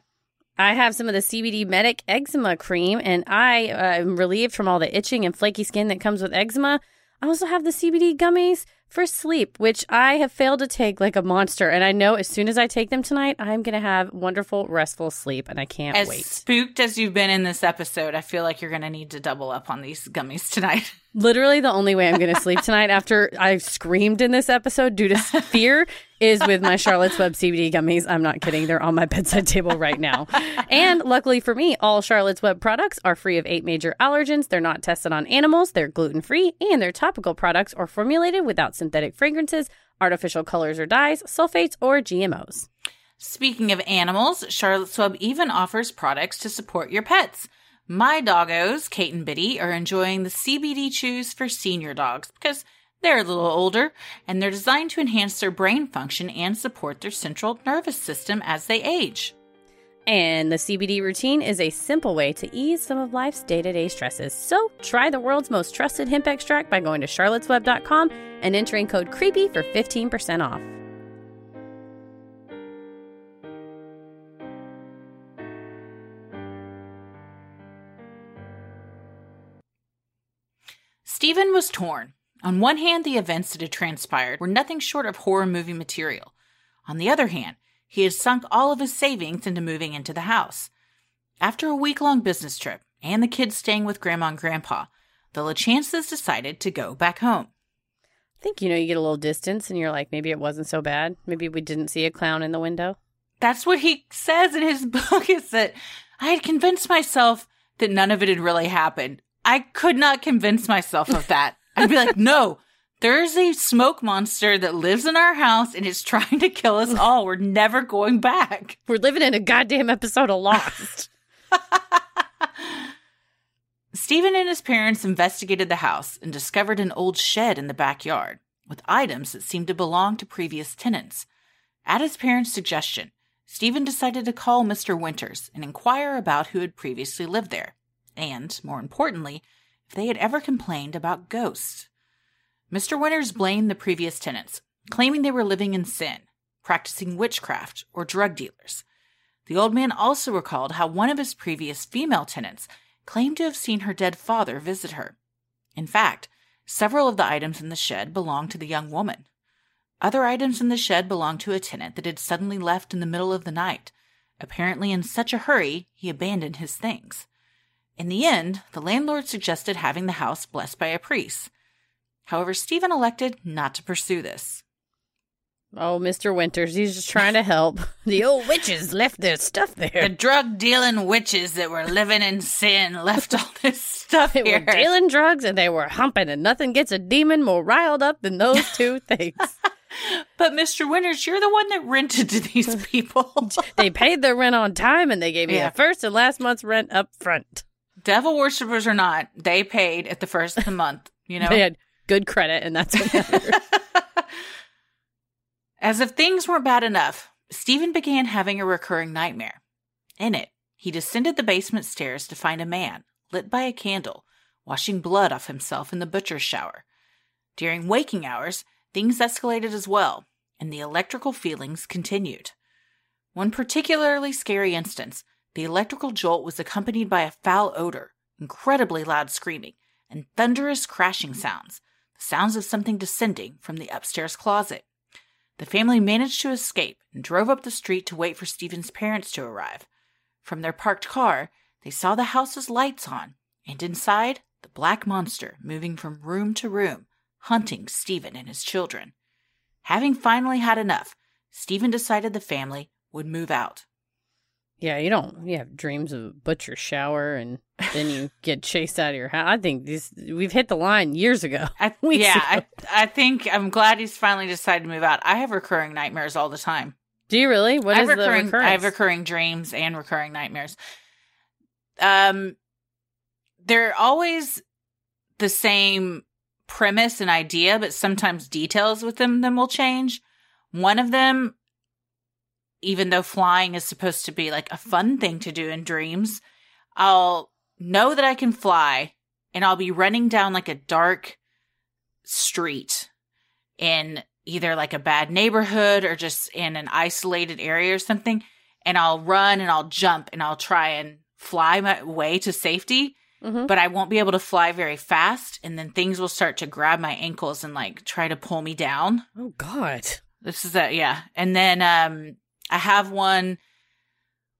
I have some of the C B D Medic Eczema Cream, and I uh, am relieved from all the itching and flaky skin that comes with eczema. I also have the C B D gummies for sleep, which I have failed to take like a monster. And I know as soon as I take them tonight, I'm going to have wonderful, restful sleep, and I can't as wait. As spooked as you've been in this episode, I feel like you're going to need to double up on these gummies tonight. Literally the only way I'm going to sleep tonight after I've screamed in this episode due to fear is with my Charlotte's Web C B D gummies. I'm not kidding. They're on my bedside table right now. And luckily for me, all Charlotte's Web products are free of eight major allergens. They're not tested on animals. They're gluten-free. And their topical products are formulated without synthetic fragrances artificial colors or dyes, sulfates, or G M Os. Speaking of animals, Charlotte's Web even offers products to support your pets. My doggos, Kate and Biddy, are enjoying the C B D chews for senior dogs because they're a little older, and they're designed to enhance their brain function and support their central nervous system as they age. And the C B D routine is a simple way to ease some of life's day-to-day stresses. So try the world's most trusted hemp extract by going to charlottes web dot com and entering code CREEPY for fifteen percent off. Stephen was torn. On one hand, the events that had transpired were nothing short of horror movie material. On the other hand, he had sunk all of his savings into moving into the house. After a week-long business trip and the kids staying with Grandma and Grandpa, the LaChances decided to go back home. I think, you know, you get a little distance and you're like, maybe it wasn't so bad. Maybe we didn't see a clown in the window. That's what he says in his book, is that I had convinced myself that none of it had really happened. I could not convince myself of that. I'd be like, no. There's a smoke monster that lives in our house and is trying to kill us all. We're never going back. We're living in a goddamn episode of Lost. Stephen and his parents investigated the house and discovered an old shed in the backyard with items that seemed to belong to previous tenants. At his parents' suggestion, Stephen decided to call Mister Winters and inquire about who had previously lived there, and, more importantly, if they had ever complained about ghosts. Mister Winters blamed the previous tenants, claiming they were living in sin, practicing witchcraft, or drug dealers. The old man also recalled how one of his previous female tenants claimed to have seen her dead father visit her. In fact, several of the items in the shed belonged to the young woman. Other items in the shed belonged to a tenant that had suddenly left in the middle of the night. Apparently in such a hurry, he abandoned his things. In the end, the landlord suggested having the house blessed by a priest. However, Stephen elected not to pursue this. Oh, Mister Winters, he's just trying to help. The old witches left their stuff there. The drug-dealing witches that were living in sin left all this stuff they here. They were dealing drugs and they were humping, and nothing gets a demon more riled up than those two things. But, Mister Winters, you're the one that rented to these people. They paid their rent on time, and they gave me yeah. the first and last month's rent up front. Devil worshippers or not, they paid at the first of the month, you know? They had good credit, and that's what matters. As if things weren't bad enough, Stephen began having a recurring nightmare. In it, he descended the basement stairs to find a man, lit by a candle, washing blood off himself in the butcher's shower. During waking hours, things escalated as well, and the electrical feelings continued. One particularly scary instance, the electrical jolt was accompanied by a foul odor, incredibly loud screaming, and thunderous crashing sounds. The sounds of something descending from the upstairs closet. The family managed to escape and drove up the street to wait for Stephen's parents to arrive. From their parked car, they saw the house's lights on, and inside, the black monster moving from room to room, hunting Stephen and his children. Having finally had enough, Stephen decided the family would move out. Yeah, you don't you have dreams of a butcher shower and then you get chased out of your house. I think this, we've hit the line years ago. I, yeah, ago. I, I think I'm glad he's finally decided to move out. I have recurring nightmares all the time. Do you really? What I is recurring, the recurrence? I have recurring dreams and recurring nightmares. Um, they're always the same premise and idea, but sometimes details with them, them will change. One of them, even though flying is supposed to be like a fun thing to do in dreams, I'll know that I can fly and I'll be running down like a dark street in either like a bad neighborhood or just in an isolated area or something. And I'll run and I'll jump and I'll try and fly my way to safety, mm-hmm. but I won't be able to fly very fast. And then things will start to grab my ankles and like try to pull me down. Oh God. This is a, yeah. And then, um, I have one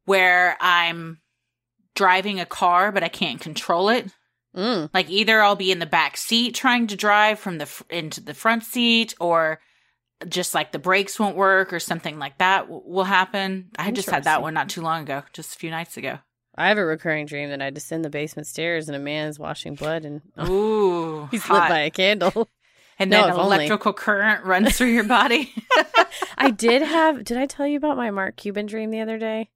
where I'm driving a car, but I can't control it. Mm. Like either I'll be in the back seat trying to drive from the f- into the front seat, or just like the brakes won't work, or something like that w- will happen. I just had that one not too long ago, just a few nights ago. I have a recurring dream that I descend the basement stairs and a man is washing blood and oh, ooh, he's hot. Lit by a candle. and no, then an electrical only. current runs through your body. I did have, did I tell you about my Mark Cuban dream the other day?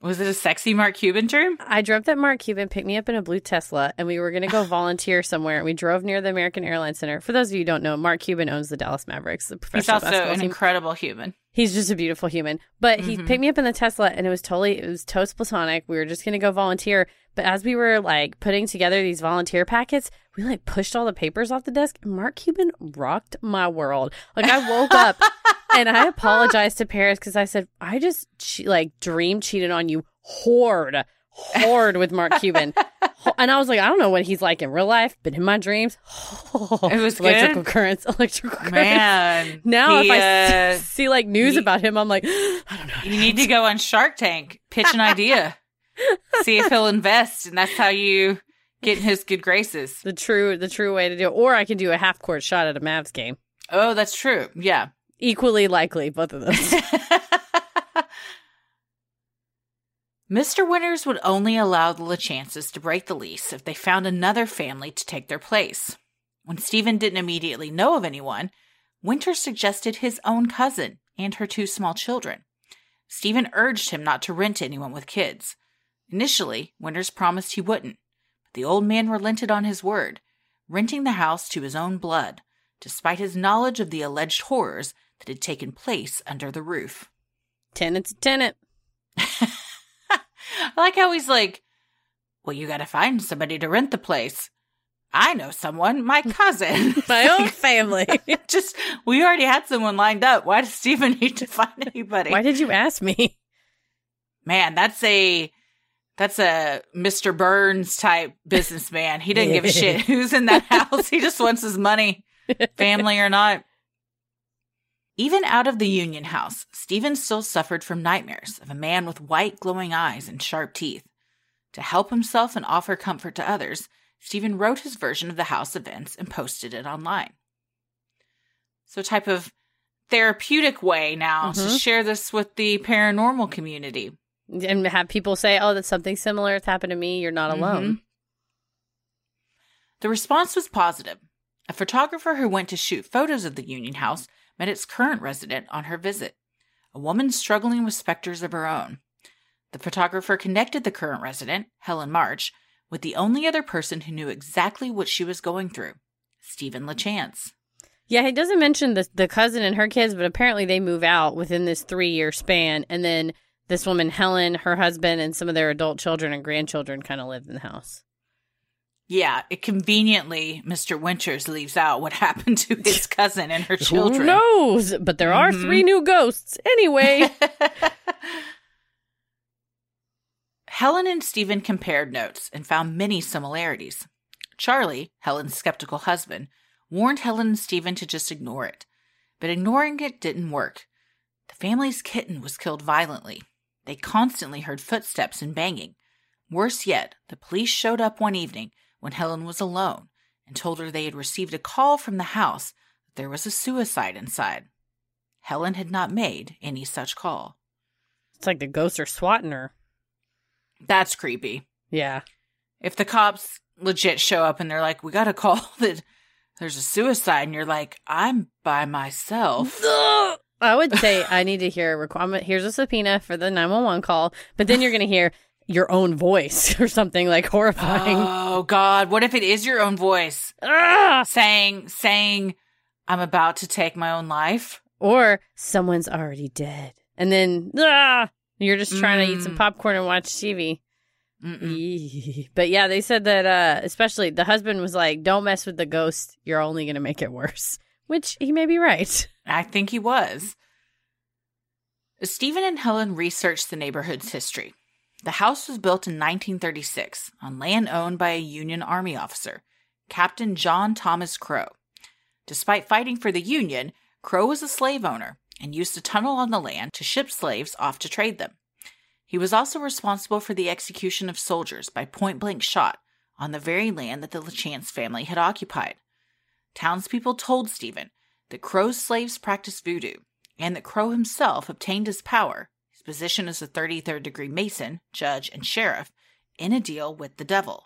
Was it a sexy Mark Cuban dream? I dreamt that Mark Cuban picked me up in a blue Tesla, and we were going to go volunteer somewhere. And we drove near the American Airlines Center. For those of you who don't know, Mark Cuban owns the Dallas Mavericks, the professional basketball team. He's also an incredible human. He's just a beautiful human. But mm-hmm. he picked me up in the Tesla, and it was totally, it was toast platonic. We were just going to go volunteer. But as we were, like, putting together these volunteer packets, we, like, pushed all the papers off the desk. And Mark Cuban rocked my world. Like, I woke up. And I apologized to Paris because I said, I just, che- like, dream cheated on you hard, hard with Mark Cuban. And I was like, I don't know what he's like in real life, but in my dreams, oh, it was electrical good. currents, electrical currents. Man. Now he, if I uh, see, like, news he, about him, I'm like, I don't know. You need to go on Shark Tank, pitch an idea, see if he'll invest, and that's how you get in his good graces. The true, the true way to do it. Or I can do a half-court shot at a Mavs game. Oh, that's true. Yeah. Equally likely, both of those. Mister Winters would only allow the LaChances to break the lease if they found another family to take their place. When Stephen didn't immediately know of anyone, Winters suggested his own cousin and her two small children. Stephen urged him not to rent to anyone with kids. Initially, Winters promised he wouldn't, but the old man relented on his word, renting the house to his own blood, despite his knowledge of the alleged horrors that had taken place under the roof. Tenant's a tenant. I like how he's like, well, you got to find somebody to rent the place. I know someone, my cousin. My own family. Just, we already had someone lined up. Why does Stephen need to find anybody? Why did you ask me? Man, that's a, that's a Mister Burns type businessman. He didn't give a shit who's in that house. He just wants his money, family or not. Even out of the Union house, Stephen still suffered from nightmares of a man with white glowing eyes and sharp teeth. To help himself and offer comfort to others, Stephen wrote his version of the house events and posted it online. So type of therapeutic way now mm-hmm. to share this with the paranormal community. And have people say, oh, that's something similar. It's happened to me. You're not alone. Mm-hmm. The response was positive. A photographer who went to shoot photos of the Union house met its current resident on her visit, a woman struggling with specters of her own. The photographer connected the current resident, Helen March, with the only other person who knew exactly what she was going through, Stephen LaChance. Yeah, he doesn't mention the, the cousin and her kids, but apparently they move out within this three-year span, and then this woman, Helen, her husband, and some of their adult children and grandchildren kind of lived in the house. Yeah, it conveniently, Mister Winters leaves out what happened to his cousin and her children. Who knows? But there are mm-hmm. three new ghosts anyway. Helen and Stephen compared notes and found many similarities. Charlie, Helen's skeptical husband, warned Helen and Stephen to just ignore it. But ignoring it didn't work. The family's kitten was killed violently. They constantly heard footsteps and banging. Worse yet, the police showed up one evening when Helen was alone and told her they had received a call from the house that there was a suicide inside. Helen had not made any such call. It's like the ghosts are swatting her. That's creepy. Yeah. If the cops legit show up and they're like, we got a call that there's a suicide, and you're like, I'm by myself. I would say I need to hear a requirement. Here's a subpoena for the nine one one call, but then you're going to hear your own voice or something, like, horrifying. Oh, God. What if it is your own voice ah! saying, saying, I'm about to take my own life? Or someone's already dead. And then ah! you're just trying mm. to eat some popcorn and watch T V. Mm-mm. But yeah, they said that uh, especially the husband was like, don't mess with the ghost. You're only going to make it worse, which he may be right. I think he was. Stephen and Helen researched the neighborhood's history. The house was built in nineteen thirty-six on land owned by a Union Army officer, Captain John Thomas Crow. Despite fighting for the Union, Crow was a slave owner and used a tunnel on the land to ship slaves off to trade them. He was also responsible for the execution of soldiers by point-blank shot on the very land that the LaChance family had occupied. Townspeople told Stephen that Crow's slaves practiced voodoo and that Crow himself obtained his power, position as a thirty-third degree Mason, judge, and sheriff in a deal with the devil.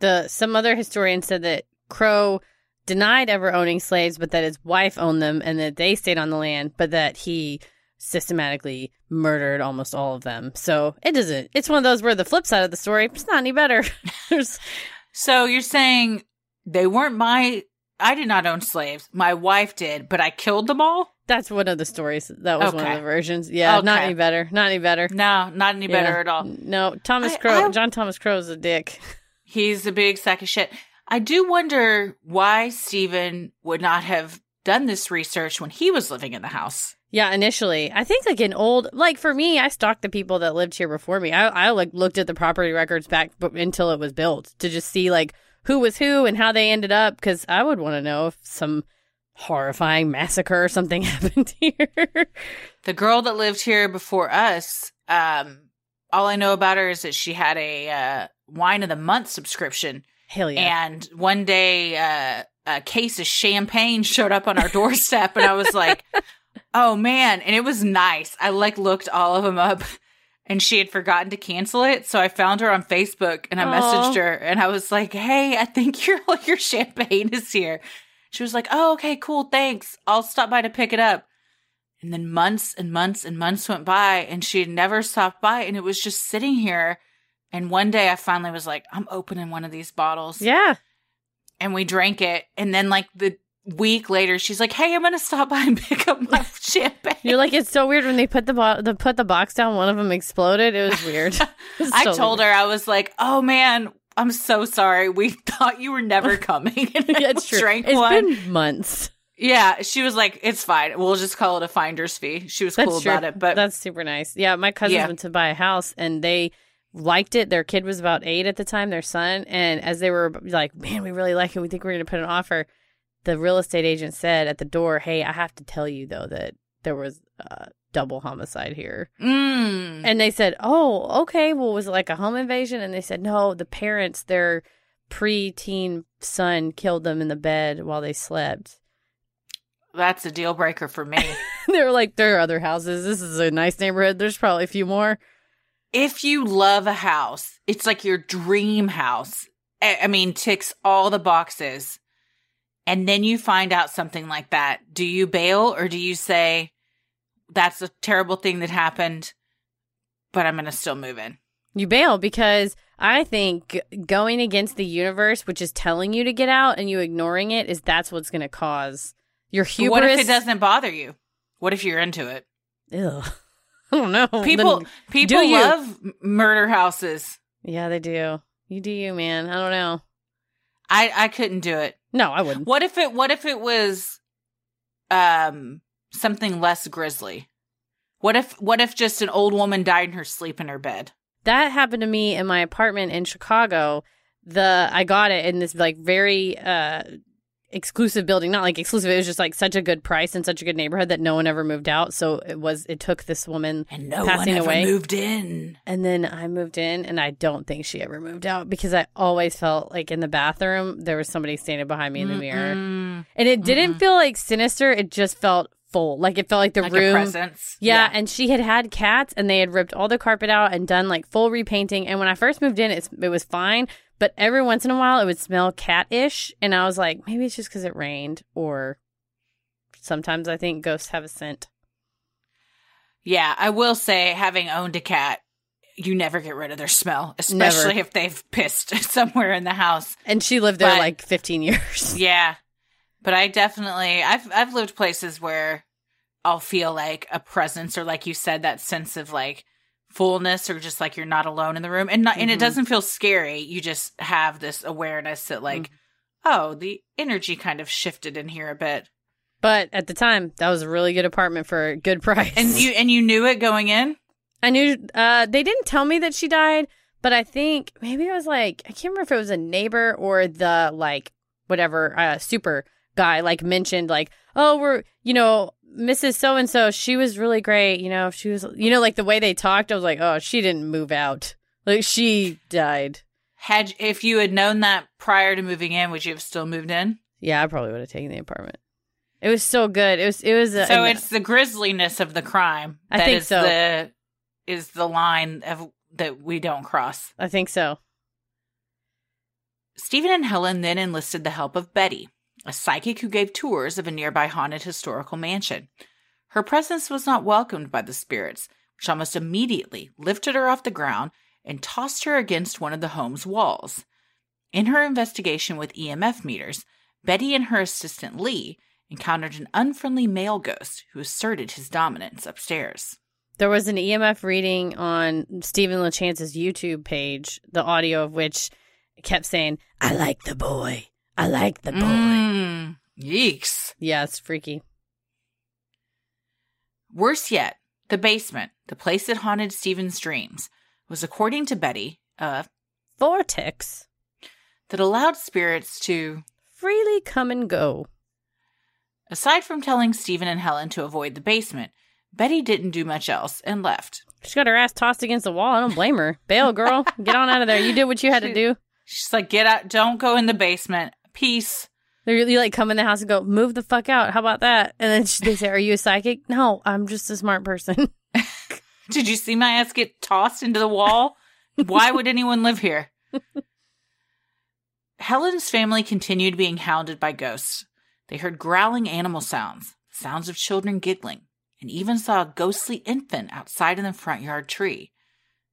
The some other historian said that Crow denied ever owning slaves, but that his wife owned them and that they stayed on the land, but that he systematically murdered almost all of them. So it doesn't, it's one of those where the flip side of the story, it's not any better. There's... So you're saying they weren't my, I did not own slaves. My wife did, but I killed them all? That's one of the stories. That was okay. One of the versions. Yeah, okay. Not any better. Not any better. No, not any better yeah. at all. No, Thomas I, Crow, I, John Thomas Crow is a dick. He's a big sack of shit. I do wonder why Stephen would not have done this research when he was living in the house. Yeah, initially. I think like an old, like for me, I stalked the people that lived here before me. I, I like looked at the property records back b- until it was built to just see like who was who and how they ended up. Because I would want to know if some horrifying massacre or something happened here. The girl that lived here before us, um, all I know about her is that she had a uh, wine of the month subscription. Hell yeah. And one day uh, a case of champagne showed up on our doorstep and I was like, oh man. And it was nice. I like looked all of them up and she had forgotten to cancel it. So I found her on Facebook and I Aww. Messaged her and I was like, hey, I think your your champagne is here. She was like, oh, okay, cool. Thanks. I'll stop by to pick it up. And then months and months and months went by and she had never stopped by and it was just sitting here. And one day I finally was like, I'm opening one of these bottles. Yeah. And we drank it. And then like the week later, she's like, hey, I'm going to stop by and pick up my champagne. You're like, it's so weird when they put the, bo- the, put the box down, one of them exploded. It was weird. It was I told weird. her, I was like, oh man, I'm so sorry. We thought you were never coming. And yeah, it's true. Drank it's one. been months. Yeah, she was like, it's fine. We'll just call it a finder's fee. She was That's cool true. about it. But That's super nice. Yeah, my cousins yeah. went to buy a house and they... liked it. Their kid was about eight at the time, their son. And as they were like, man, we really like it. We think we're going to put an offer. The real estate agent said at the door, hey, I have to tell you, though, that there was a double homicide here. Mm. And they said, oh, okay. Well, was it like a home invasion? And they said, no, the parents, their preteen son killed them in the bed while they slept. That's a deal breaker for me. They were like, there are other houses. This is a nice neighborhood. There's probably a few more. If you love a house, it's like your dream house. I mean, ticks all the boxes. And then you find out something like that. Do you bail or do you say, that's a terrible thing that happened, but I'm going to still move in? You bail because I think going against the universe, which is telling you to get out and you ignoring it, is that's what's going to cause your hubris. But what if it doesn't bother you? What if you're into it? Ew. I don't know. People, people love murder houses. Yeah, they do. You do you, man. I don't know. I, I couldn't do it. No, I wouldn't. What if it? What if it was, um, something less grisly? What if? What if just an old woman died in her sleep in her bed? That happened to me in my apartment in Chicago. The I got it in this like very uh. exclusive building, not like exclusive. It was just like such a good price and such a good neighborhood that no one ever moved out. So it was, it took this woman and no passing one ever away. Moved in. And then I moved in and I don't think she ever moved out because I always felt like in the bathroom, there was somebody standing behind me in the Mm-mm. mirror and it didn't Mm-mm. feel like sinister. It just felt full. Like it felt like the like room. A presence. Yeah, yeah. And she had had cats and they had ripped all the carpet out and done like full repainting. And when I first moved in, it's, it was fine. But every once in a while, it would smell cat-ish, and I was like, maybe it's just because it rained, or sometimes I think ghosts have a scent. Yeah, I will say, having owned a cat, you never get rid of their smell, especially never. If they've pissed somewhere in the house. And she lived there but, like fifteen years. Yeah, but I definitely, I've I've lived places where I'll feel like a presence, or like you said, that sense of like, fullness or just like you're not alone in the room and not, mm-hmm. and it doesn't feel scary. You just have this awareness that like, mm-hmm. oh, the energy kind of shifted in here a bit. But at the time that was a really good apartment for a good price. And you, and you knew it going in? I knew, uh, they didn't tell me that she died, but I think maybe it was like, I can't remember if it was a neighbor or the like, whatever, uh, super guy like mentioned like, oh, we're, you know, Missus So-and-so, she was really great. You know, she was, you know, like the way they talked, I was like, oh, she didn't move out. Like she died. Had, if you had known that prior to moving in, would you have still moved in? Yeah, I probably would have taken the apartment. It was so good. It was, it was. A, so it's the grisliness of the crime. That I think is so. The, is the line of that we don't cross. I think so. Stephen and Helen then enlisted the help of Betty. a psychic who gave tours of a nearby haunted historical mansion. Her presence was not welcomed by the spirits, which almost immediately lifted her off the ground and tossed her against one of the home's walls. In her investigation with E M F meters, Betty and her assistant Lee encountered an unfriendly male ghost who asserted his dominance upstairs. There was an E M F reading on Stephen LaChance's YouTube page, the audio of which kept saying, "I like the boy. I like the boy." Mm, yeeks. Yeah, it's freaky. Worse yet, the basement, the place that haunted Stephen's dreams, was, according to Betty, a vortex that allowed spirits to freely come and go. Aside from telling Stephen and Helen to avoid the basement, Betty didn't do much else and left. She got her ass tossed against the wall. I don't blame her. Bail, girl. Get on out of there. You did what you had she, to do. She's like, get out. Don't go in the basement. Peace. They you like come in the house and go, move the fuck out. How about that? And then she, they say, are you a psychic? No, I'm just a smart person. Did you see my ass get tossed into the wall? Why would anyone live here? Helen's family continued being hounded by ghosts. They heard growling animal sounds, sounds of children giggling, and even saw a ghostly infant outside in the front yard tree.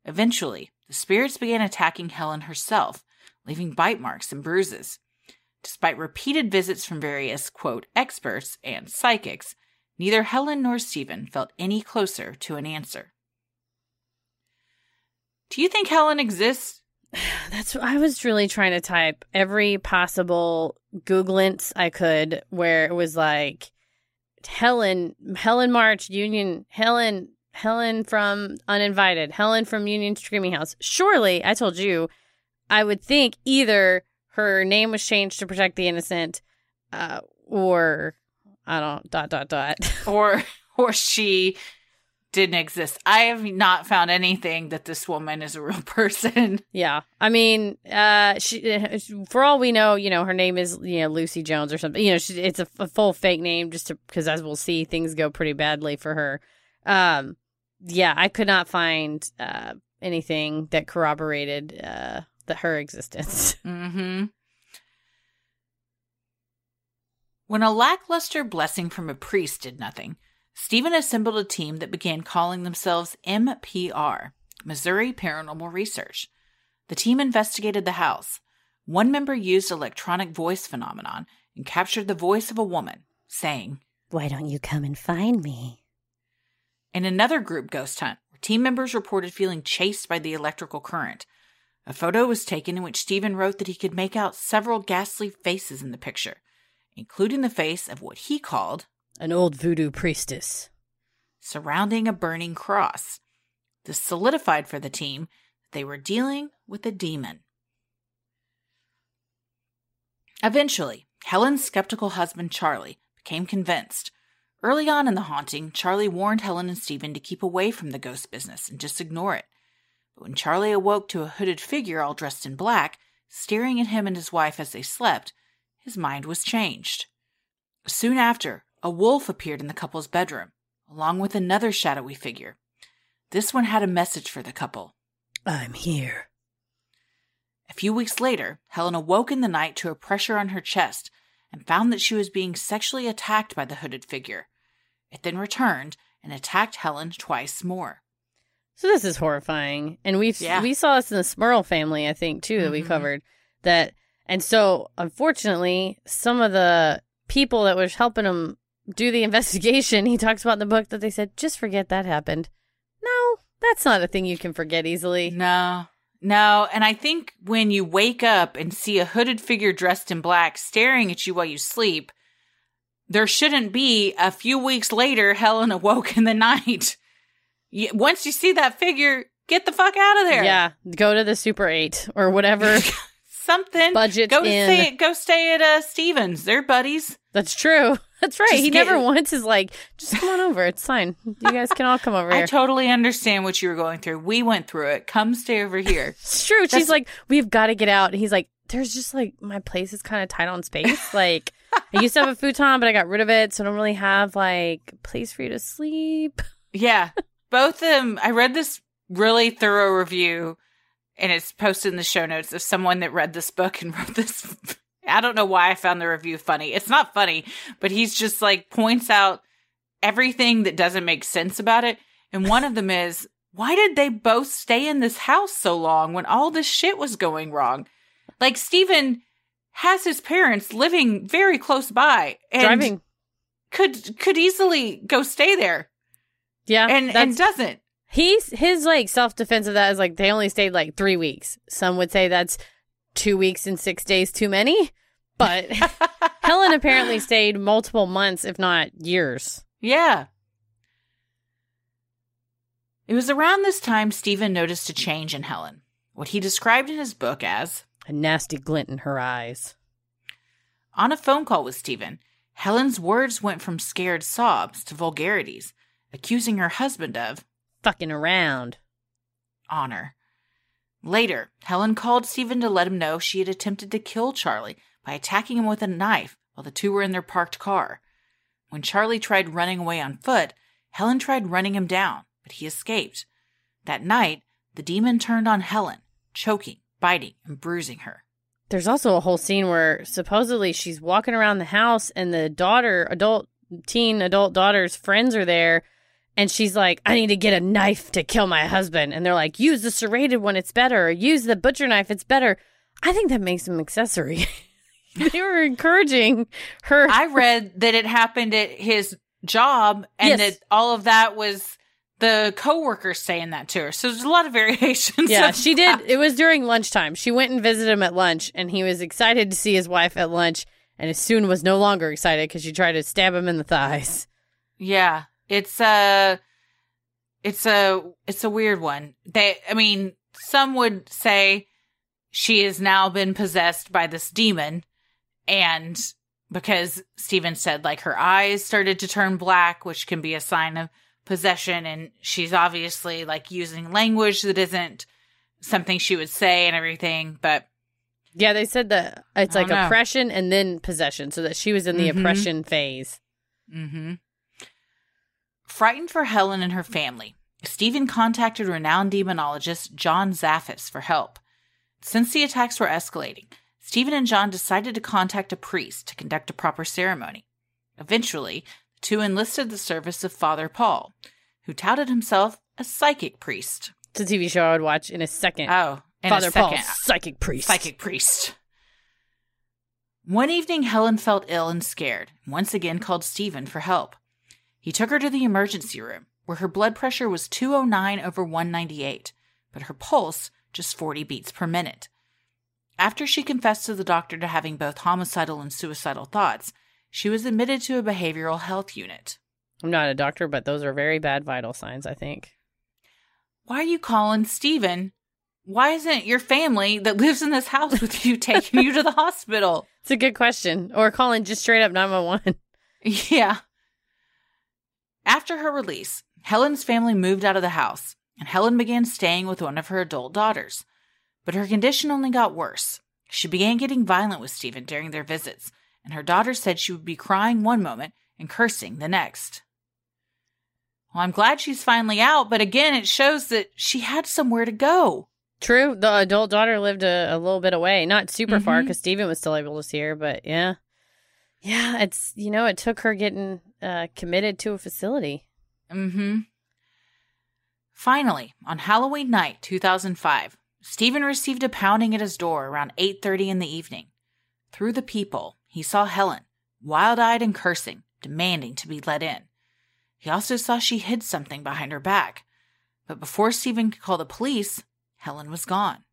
Eventually, the spirits began attacking Helen herself, leaving bite marks and bruises. Despite repeated visits from various, quote, experts and psychics, neither Helen nor Stephen felt any closer to an answer. Do you think Helen exists? That's what I was really trying to type every possible Googlance I could, where it was like Helen, Helen March, Union, Helen, Helen from Uninvited, Helen from Union Screaming House. Surely, I told you, I would think either her name was changed to protect the innocent, uh, or I don't dot dot dot, or or she didn't exist. I have not found anything that this woman is a real person. Yeah. I mean, uh, she, for all we know, you know, her name is, you know, Lucy Jones or something. You know, she, it's a, a full fake name just because, as we'll see, things go pretty badly for her. Um, yeah, I could not find uh, anything that corroborated uh, the, her existence. Mm-hmm. When a lackluster blessing from a priest did nothing, Stephen assembled a team that began calling themselves M P R, Missouri Paranormal Research. The team investigated the house. One member used electronic voice phenomenon and captured the voice of a woman, saying, "Why don't you come and find me?" In another group ghost hunt, where team members reported feeling chased by the electrical current. A photo was taken in which Stephen wrote that he could make out several ghastly faces in the picture, including the face of what he called an old voodoo priestess surrounding a burning cross. This solidified for the team that they were dealing with a demon. Eventually, Helen's skeptical husband, Charlie, became convinced. Early on in the haunting, Charlie warned Helen and Stephen to keep away from the ghost business and just ignore it. But when Charlie awoke to a hooded figure all dressed in black, staring at him and his wife as they slept, his mind was changed. Soon after, a wolf appeared in the couple's bedroom, along with another shadowy figure. This one had a message for the couple. "I'm here." A few weeks later, Helen awoke in the night to a pressure on her chest and found that she was being sexually attacked by the hooded figure. It then returned and attacked Helen twice more. So this is horrifying. And we've, yeah. we saw this in the Smurl family, I think, too, that mm-hmm. we covered. that. And so, unfortunately, some of the people that was helping him do the investigation, he talks about in the book that they said, just forget that happened. No, that's not a thing you can forget easily. No, no. And I think when you wake up and see a hooded figure dressed in black staring at you while you sleep, there shouldn't be a few weeks later, Helen awoke in the night. You, once you see that figure, get the fuck out of there. Yeah. Go to the Super eight or whatever. Something. Budget go in. Stay, go stay at uh, Stevens. They're buddies. That's true. That's right. Just he never it. once is like, just come on over. It's fine. You guys can all come over here. I totally understand what you were going through. We went through it. Come stay over here. It's true. That's- She's like, we've got to get out. And he's like, there's just like, my place is kind of tight on space. Like, I used to have a futon, but I got rid of it. So I don't really have like a place for you to sleep. Yeah. Both of them. I read this really thorough review, and it's posted in the show notes, of someone that read this book and wrote this I don't know why I found the review funny. It's not funny, but he's just like points out everything that doesn't make sense about it. And one of them is, why did they both stay in this house so long when all this shit was going wrong? Like, Stephen has his parents living very close by and driving. could could easily go stay there. Yeah. And and doesn't. He's his like self-defense of that is like they only stayed like three weeks. Some would say that's two weeks and six days too many. But Helen apparently stayed multiple months, if not years. Yeah. It was around this time Stephen noticed a change in Helen, what he described in his book as a nasty glint in her eyes. On a phone call with Stephen, Helen's words went from scared sobs to vulgarities, accusing her husband of fucking around on her. Later, Helen called Stephen to let him know she had attempted to kill Charlie by attacking him with a knife while the two were in their parked car. When Charlie tried running away on foot, Helen tried running him down, but he escaped. That night, the demon turned on Helen, choking, biting, and bruising her. There's also a whole scene where supposedly she's walking around the house and the daughter, adult, teen, adult daughter's friends are there. And she's like, I need to get a knife to kill my husband. And they're like, use the serrated one, it's better. Or use the butcher knife, it's better. I think that makes him accessory. They were encouraging her. I read that it happened at his job and yes. that all of that was the co-workers saying that to her. So there's a lot of variations. Yeah, of she that. did. It was during lunchtime. She went and visited him at lunch and he was excited to see his wife at lunch and as soon was no longer excited because she tried to stab him in the thighs. Yeah. It's a, it's a, it's a weird one. They, I mean, some would say she has now been possessed by this demon, and because Stephen said like her eyes started to turn black, which can be a sign of possession, and she's obviously like using language that isn't something she would say and everything. But yeah, they said that it's like oppression and then possession, so that she was in the mm-hmm. oppression phase. Mm-hmm. Frightened for Helen and her family, Stephen contacted renowned demonologist John Zaffis for help. Since the attacks were escalating, Stephen and John decided to contact a priest to conduct a proper ceremony. Eventually, the two enlisted the service of Father Paul, who touted himself as psychic priest. It's a T V show I would watch in a second. Oh, in Father a second. Paul, psychic priest. Psychic priest. One evening, Helen felt ill and scared, and once again called Stephen for help. He took her to the emergency room, where her blood pressure was two oh nine over one ninety-eight, but her pulse just forty beats per minute. After she confessed to the doctor to having both homicidal and suicidal thoughts, she was admitted to a behavioral health unit. I'm not a doctor, but those are very bad vital signs, I think. Why are you calling Stephen? Why isn't your family that lives in this house with you taking you to the hospital? It's a good question. Or calling just straight up nine one one. Yeah. After her release, Helen's family moved out of the house, and Helen began staying with one of her adult daughters. But her condition only got worse. She began getting violent with Stephen during their visits, and her daughter said she would be crying one moment and cursing the next. Well, I'm glad she's finally out, but again, it shows that she had somewhere to go. True. The adult daughter lived a, a little bit away. Not super mm-hmm. far, because Stephen was still able to see her, but yeah. Yeah, it's, you know, it took her getting uh, committed to a facility. Mm-hmm. Finally, on Halloween night, two thousand five, Stephen received a pounding at his door around eight thirty in the evening. Through the peephole, he saw Helen, wild-eyed and cursing, demanding to be let in. He also saw she hid something behind her back. But before Stephen could call the police, Helen was gone.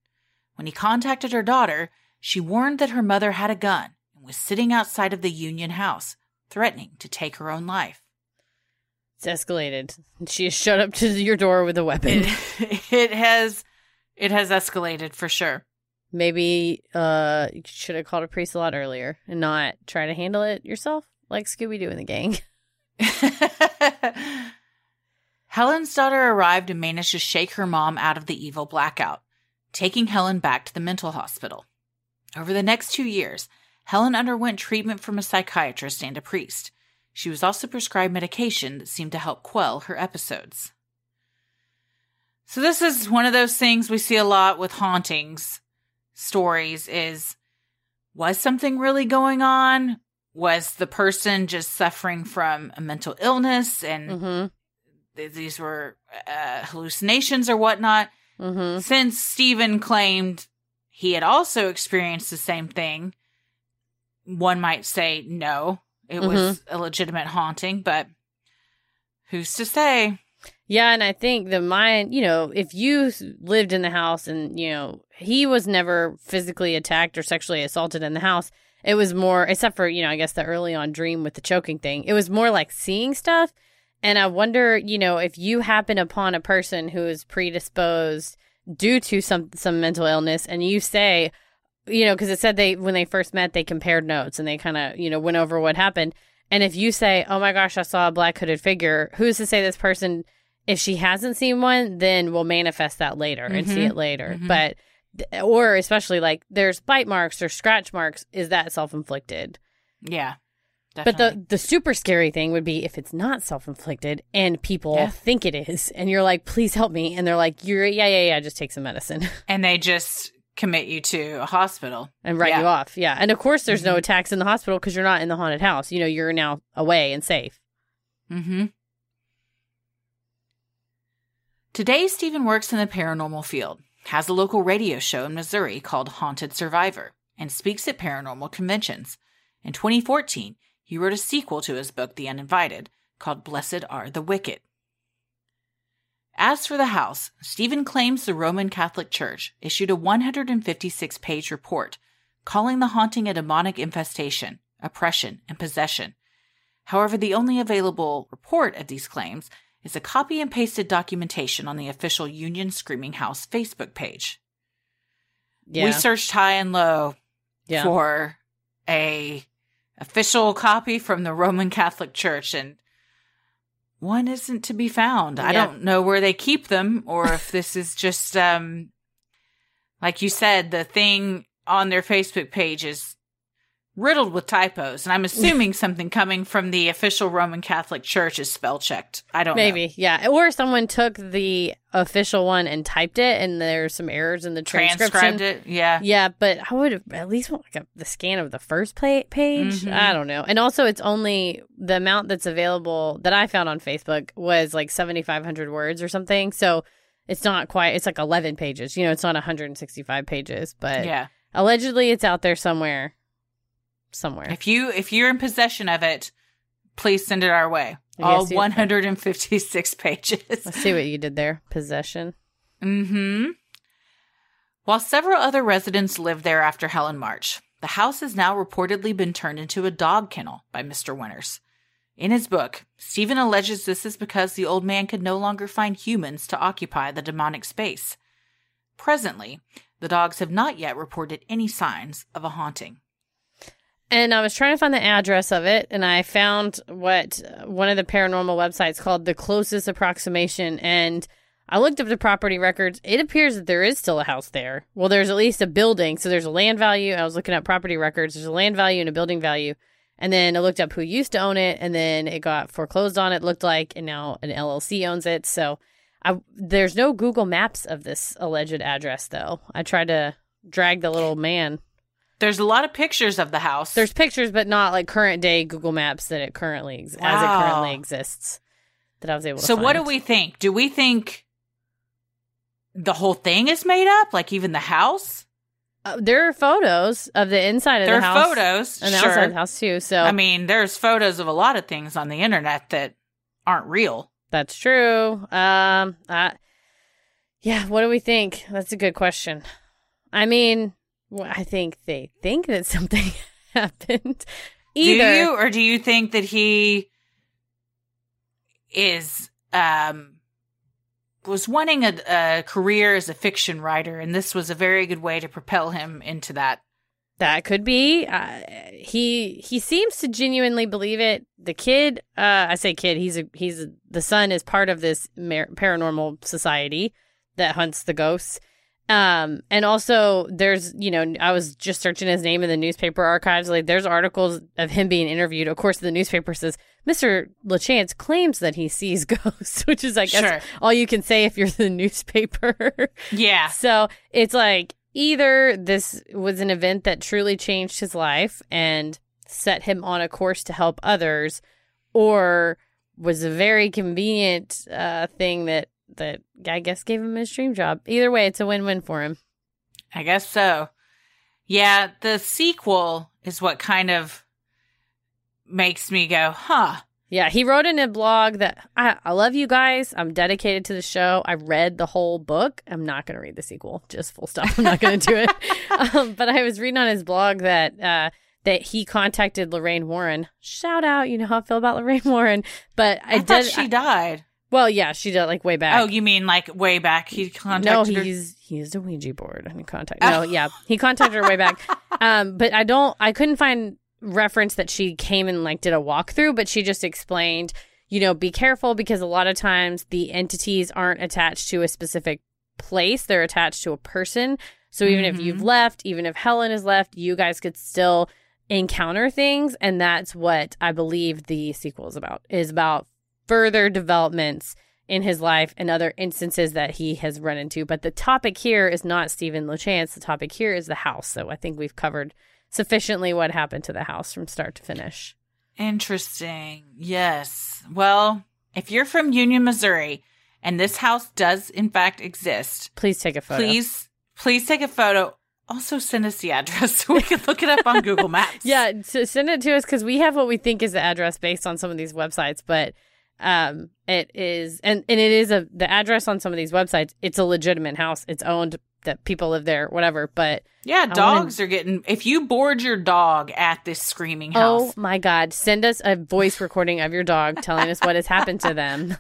When he contacted her daughter, she warned that her mother had a gun, was sitting outside of the Union house, threatening to take her own life. It's escalated. She has showed up to your door with a weapon. It, it has it has escalated for sure. Maybe uh, you should have called a priest a lot earlier and not try to handle it yourself like Scooby-Doo and the gang. Helen's daughter arrived and managed to shake her mom out of the evil blackout, taking Helen back to the mental hospital. Over the next two years, Helen underwent treatment from a psychiatrist and a priest. She was also prescribed medication that seemed to help quell her episodes. So this is one of those things we see a lot with hauntings stories is was something really going on? Was the person just suffering from a mental illness and mm-hmm. th- these were uh, hallucinations or whatnot? Mm-hmm. Since Stephen claimed he had also experienced the same thing, one might say no, it mm-hmm. was a legitimate haunting, but who's to say? Yeah, and I think the mind, you know, if you lived in the house and, you know, he was never physically attacked or sexually assaulted in the house, it was more, except for, you know, I guess the early on dream with the choking thing, it was more like seeing stuff. And I wonder, you know, if you happen upon a person who is predisposed due to some, some mental illness and you say, you know, because it said they, when they first met, they compared notes and they kind of, you know, went over what happened. And if you say, oh my gosh, I saw a black hooded figure, who's to say this person, if she hasn't seen one, then will manifest that later mm-hmm. and see it later. Mm-hmm. But, or especially like there's bite marks or scratch marks, is that self-inflicted? Yeah. Definitely. But the, the super scary thing would be if it's not self-inflicted and people yeah. think it is and you're like, please help me. And they're like, you're, yeah, yeah, yeah, just take some medicine. And they just commit you to a hospital. And write yeah. you off. Yeah. And of course there's mm-hmm. no attacks in the hospital because you're not in the haunted house. You know, you're now away and safe. Mm-hmm. Today, Stephen works in the paranormal field, has a local radio show in Missouri called Haunted Survivor, and speaks at paranormal conventions. In twenty fourteen, he wrote a sequel to his book, The Uninvited, called Blessed Are the Wicked. As for the house, Stephen claims the Roman Catholic Church issued a one hundred fifty-six page report calling the haunting a demonic infestation, oppression, and possession. However, the only available report of these claims is a copy and pasted documentation on the official Union Screaming House Facebook page. Yeah. We searched high and low yeah. for a official copy from the Roman Catholic Church, and one isn't to be found. Yeah. I don't know where they keep them, or if this is just, um, like you said, the thing on their Facebook page is riddled with typos, and I'm assuming something coming from the official Roman Catholic Church is spell-checked. I don't Maybe, know. Maybe, yeah. Or someone took the official one and typed it, and there's some errors in the transcription. Transcribed it, yeah. Yeah, but I would have at least want like a, the scan of the first page. Mm-hmm. I don't know. And also, it's only the amount that's available that I found on Facebook was like seventy-five hundred words or something, so it's not quite, it's like eleven pages. You know, it's not one hundred sixty-five pages, but yeah. allegedly it's out there somewhere. Somewhere. If you if you're in possession of it, please send it our way. All one hundred fifty-six pages. Let's see what you did there. Possession. Mm-hmm. While several other residents lived there after Helen March, the house has now reportedly been turned into a dog kennel by Mister Winters. In his book, Stephen alleges this is because the old man could no longer find humans to occupy the demonic space. Presently, the dogs have not yet reported any signs of a haunting. And I was trying to find the address of it, and I found what one of the paranormal websites called The Closest Approximation, and I looked up the property records. It appears that there is still a house there. Well, there's at least a building, so there's a land value. I was looking at property records. There's a land value and a building value, and then I looked up who used to own it, and then it got foreclosed on, it looked like, and now an L L C owns it. So I, there's no Google Maps of this alleged address, though. I tried to drag the little man. There's a lot of pictures of the house. There's pictures, but not like current day Google Maps that it currently ex- wow. as it currently exists. That I was able to. So, find. What do we think? Do we think the whole thing is made up? Like even the house? Uh, there are photos of the inside of there the house. There are photos, and the sure. outside of the house too. So, I mean, there's photos of a lot of things on the internet that aren't real. That's true. Um, I, yeah. What do we think? That's a good question. I mean. Well, I think they think that something happened. Either. Do you, or do you think that he is um, was wanting a, a career as a fiction writer, and this was a very good way to propel him into that? That could be. Uh, he he seems to genuinely believe it. The kid, uh, I say kid. He's a, he's a, the son is part of this mar- paranormal society that hunts the ghosts. Um, and also there's, you know, I was just searching his name in the newspaper archives. Like there's articles of him being interviewed. Of course, the newspaper says Mister LaChance claims that he sees ghosts, which is, I guess, sure. all you can say if you're the newspaper. Yeah. So it's like, Either this was an event that truly changed his life and set him on a course to help others, or was a very convenient uh, thing that, that I guess gave him his dream job. Either way, it's a win-win for him. I guess so. Yeah, the sequel is what kind of makes me go, huh. Yeah, he wrote in a blog that, I, I love you guys. I'm dedicated to the show. I read the whole book. I'm not going to read the sequel. Just full stop. I'm not going to do it. Um, but I was reading on his blog that uh, that he contacted Lorraine Warren. Shout out. You know how I feel about Lorraine Warren. But I, I did, thought she I, died. Well, yeah, she did, like, way back. Oh, you mean, like, way back. He contacted her? No, he's, her. he used a Ouija board and contact. Oh. No, yeah. He contacted her way back. Um, but I don't, I couldn't find reference that she came and, like, did a walkthrough, but she just explained, you know, be careful because a lot of times the entities aren't attached to a specific place. They're attached to a person. So even mm-hmm. if you've left, even if Helen has left, you guys could still encounter things. And that's what I believe the sequel is about, is about further developments in his life and other instances that he has run into. But the topic here is not Stephen LaChance. The topic here is the house. So I think we've covered sufficiently what happened to the house from start to finish. Interesting. Yes. Well, if you're from Union, Missouri, and this house does in fact exist, please take a photo. Please, please take a photo. Also, send us the address so we can look it up on Google Maps. Yeah, so send it to us because we have what we think is the address based on some of these websites, but um, it is, and and it is a the address on some of these websites. It's a legitimate house. It's owned. That people live there, whatever, but... Yeah, dogs wanna... are getting... If you board your dog at this screaming house... Oh, my God. Send us a voice recording of your dog telling us what has happened to them.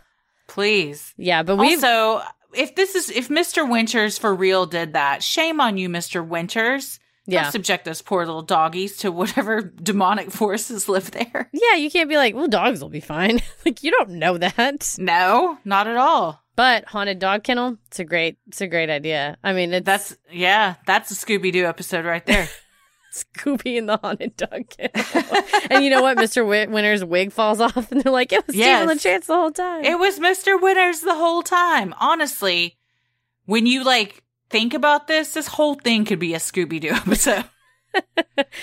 Please. Yeah, but we... Also, if this is... If Mister Winters for real did that, shame on you, Mister Winters. Yeah. Don't subject those poor little doggies to whatever demonic forces live there. Yeah, you can't be like, well, dogs will be fine. Like, you don't know that. No, not at all. But haunted dog kennel, it's a great, it's a great idea. I mean, it's... That's, yeah, that's a Scooby-Doo episode right there. Scooby and the haunted dog kennel. And you know what? Mister Win- Winter's wig falls off and they're like, it was yes. Stephen LaChance the whole time. It was Mister Winters the whole time. Honestly, when you, like, think about this, this whole thing could be a Scooby-Doo episode.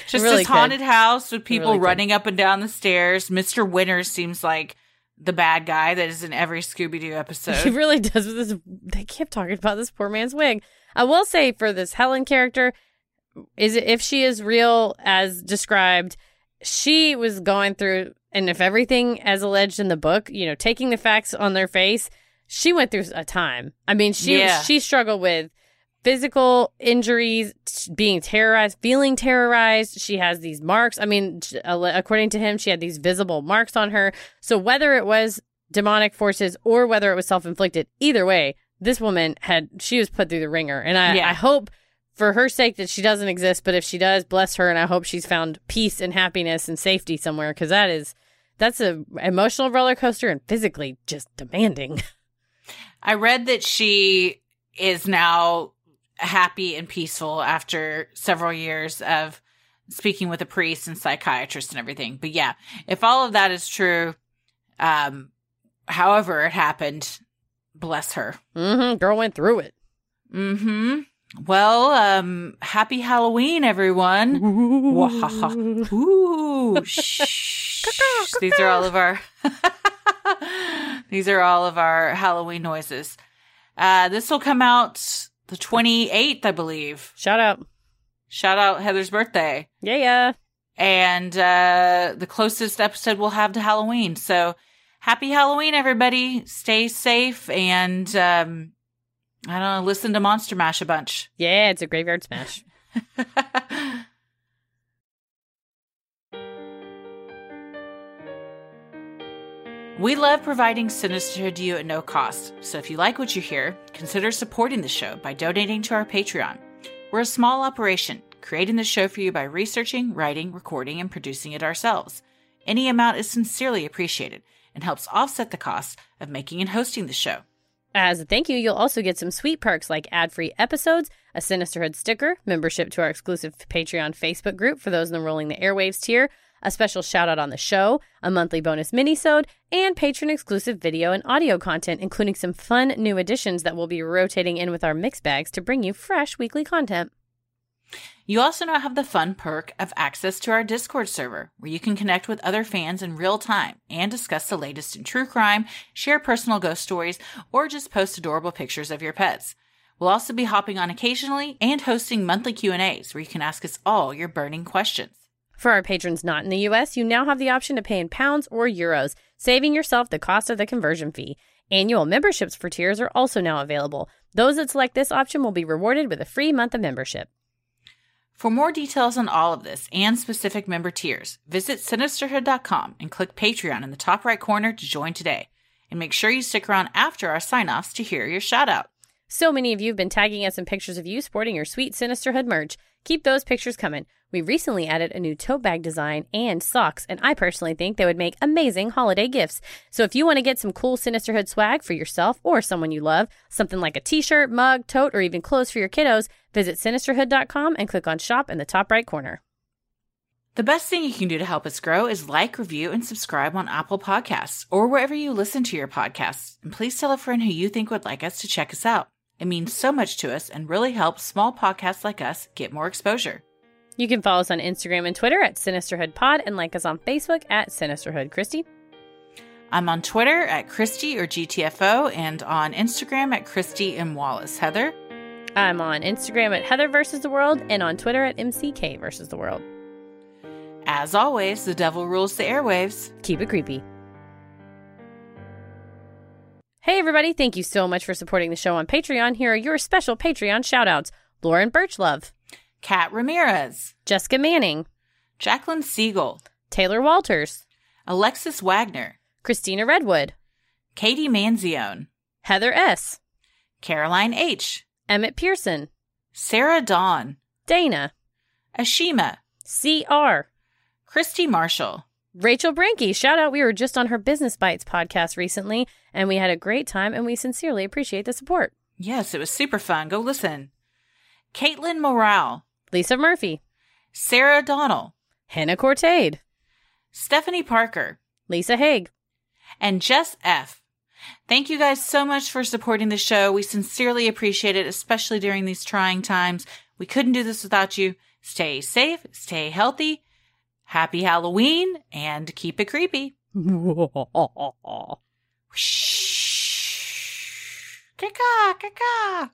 Just really this haunted could. house with people really running could. up and down the stairs. Mister Winters seems like the bad guy that is in every Scooby-Doo episode. He really does with this. They kept talking about this poor man's wig. I will say for this Helen character, is it, if she is real as described, she was going through, and if everything as alleged in the book, you know, taking the facts on their face, she went through a time. I mean, she yeah. she struggled with physical injuries, being terrorized, feeling terrorized. She has these marks. I mean, according to him, she had these visible marks on her. So whether it was demonic forces or whether it was self-inflicted, either way, this woman had, she was put through the ringer. And I, yeah. I hope for her sake that she doesn't exist, but if she does, bless her. And I hope she's found peace and happiness and safety somewhere, because that is, that's a emotional roller coaster and physically just demanding. I read that she is now happy and peaceful after several years of speaking with a priest and psychiatrist and everything. But yeah, if all of that is true, um, however it happened, bless her. Mm-hmm. Girl went through it. Mm-hmm. Well, um, happy Halloween, everyone. Ooh. Ooh. Shh. These are all of our, these are all of our Halloween noises. Uh, this will come out the twenty-eighth, I believe. Shout out. Shout out Heather's birthday. Yeah, yeah. And uh, the closest episode we'll have to Halloween. So happy Halloween, everybody. Stay safe and, um, I don't know, listen to Monster Mash a bunch. Yeah, it's a graveyard smash. We love providing Sinisterhood to you at no cost, so if you like what you hear, consider supporting the show by donating to our Patreon. We're a small operation, creating the show for you by researching, writing, recording, and producing it ourselves. Any amount is sincerely appreciated and helps offset the cost of making and hosting the show. As a thank you, you'll also get some sweet perks like ad-free episodes, a Sinisterhood sticker, membership to our exclusive Patreon Facebook group for those in the Rolling the Airwaves tier, a special shout-out on the show, a monthly bonus mini-sode, and patron-exclusive video and audio content, including some fun new additions that we'll be rotating in with our mix bags to bring you fresh weekly content. You also now have the fun perk of access to our Discord server, where you can connect with other fans in real time and discuss the latest in true crime, share personal ghost stories, or just post adorable pictures of your pets. We'll also be hopping on occasionally and hosting monthly Q and A's where you can ask us all your burning questions. For our patrons not in the U S, you now have the option to pay in pounds or euros, saving yourself the cost of the conversion fee. Annual memberships for tiers are also now available. Those that select this option will be rewarded with a free month of membership. For more details on all of this and specific member tiers, visit Sinisterhood dot com and click Patreon in the top right corner to join today. And make sure you stick around after our sign-offs to hear your shout-out. So many of you have been tagging us in pictures of you sporting your sweet Sinisterhood merch. Keep those pictures coming. We recently added a new tote bag design and socks, and I personally think they would make amazing holiday gifts. So if you want to get some cool Sinisterhood swag for yourself or someone you love, something like a t-shirt, mug, tote, or even clothes for your kiddos, visit Sinisterhood dot com and click on Shop in the top right corner. The best thing you can do to help us grow is like, review, and subscribe on Apple Podcasts or wherever you listen to your podcasts. And please tell a friend who you think would like us to check us out. It means so much to us and really helps small podcasts like us get more exposure. You can follow us on Instagram and Twitter at Sinisterhood Pod and like us on Facebook at Sinisterhood. Christy? I'm on Twitter at Christy or G T F O and on Instagram at Christy M. Wallace. Heather? I'm on Instagram at Heather versus the World and on Twitter at M C K versus the World. As always, the devil rules the airwaves. Keep it creepy. Hey everybody, thank you so much for supporting the show on Patreon. Here are your special Patreon shoutouts. Lauren Birchlove, Kat Ramirez, Jessica Manning, Jacqueline Siegel, Taylor Walters, Alexis Wagner, Christina Redwood, Katie Manzione, Heather S., Caroline H., Emmett Pearson, Sarah Dawn, Dana, Ashima, C R, Christy Marshall, Rachel Branke, shout out. We were just on her Business Bites podcast recently, and we had a great time, and we sincerely appreciate the support. Yes, it was super fun. Go listen. Caitlin Morale, Lisa Murphy, Sarah Donnell, Hannah Cortade, Stephanie Parker, Lisa Haig, and Jess F. Thank you guys so much for supporting the show. We sincerely appreciate it, especially during these trying times. We couldn't do this without you. Stay safe, stay healthy. Happy Halloween, and keep it creepy. Shh. Ka-ka, ka-ka.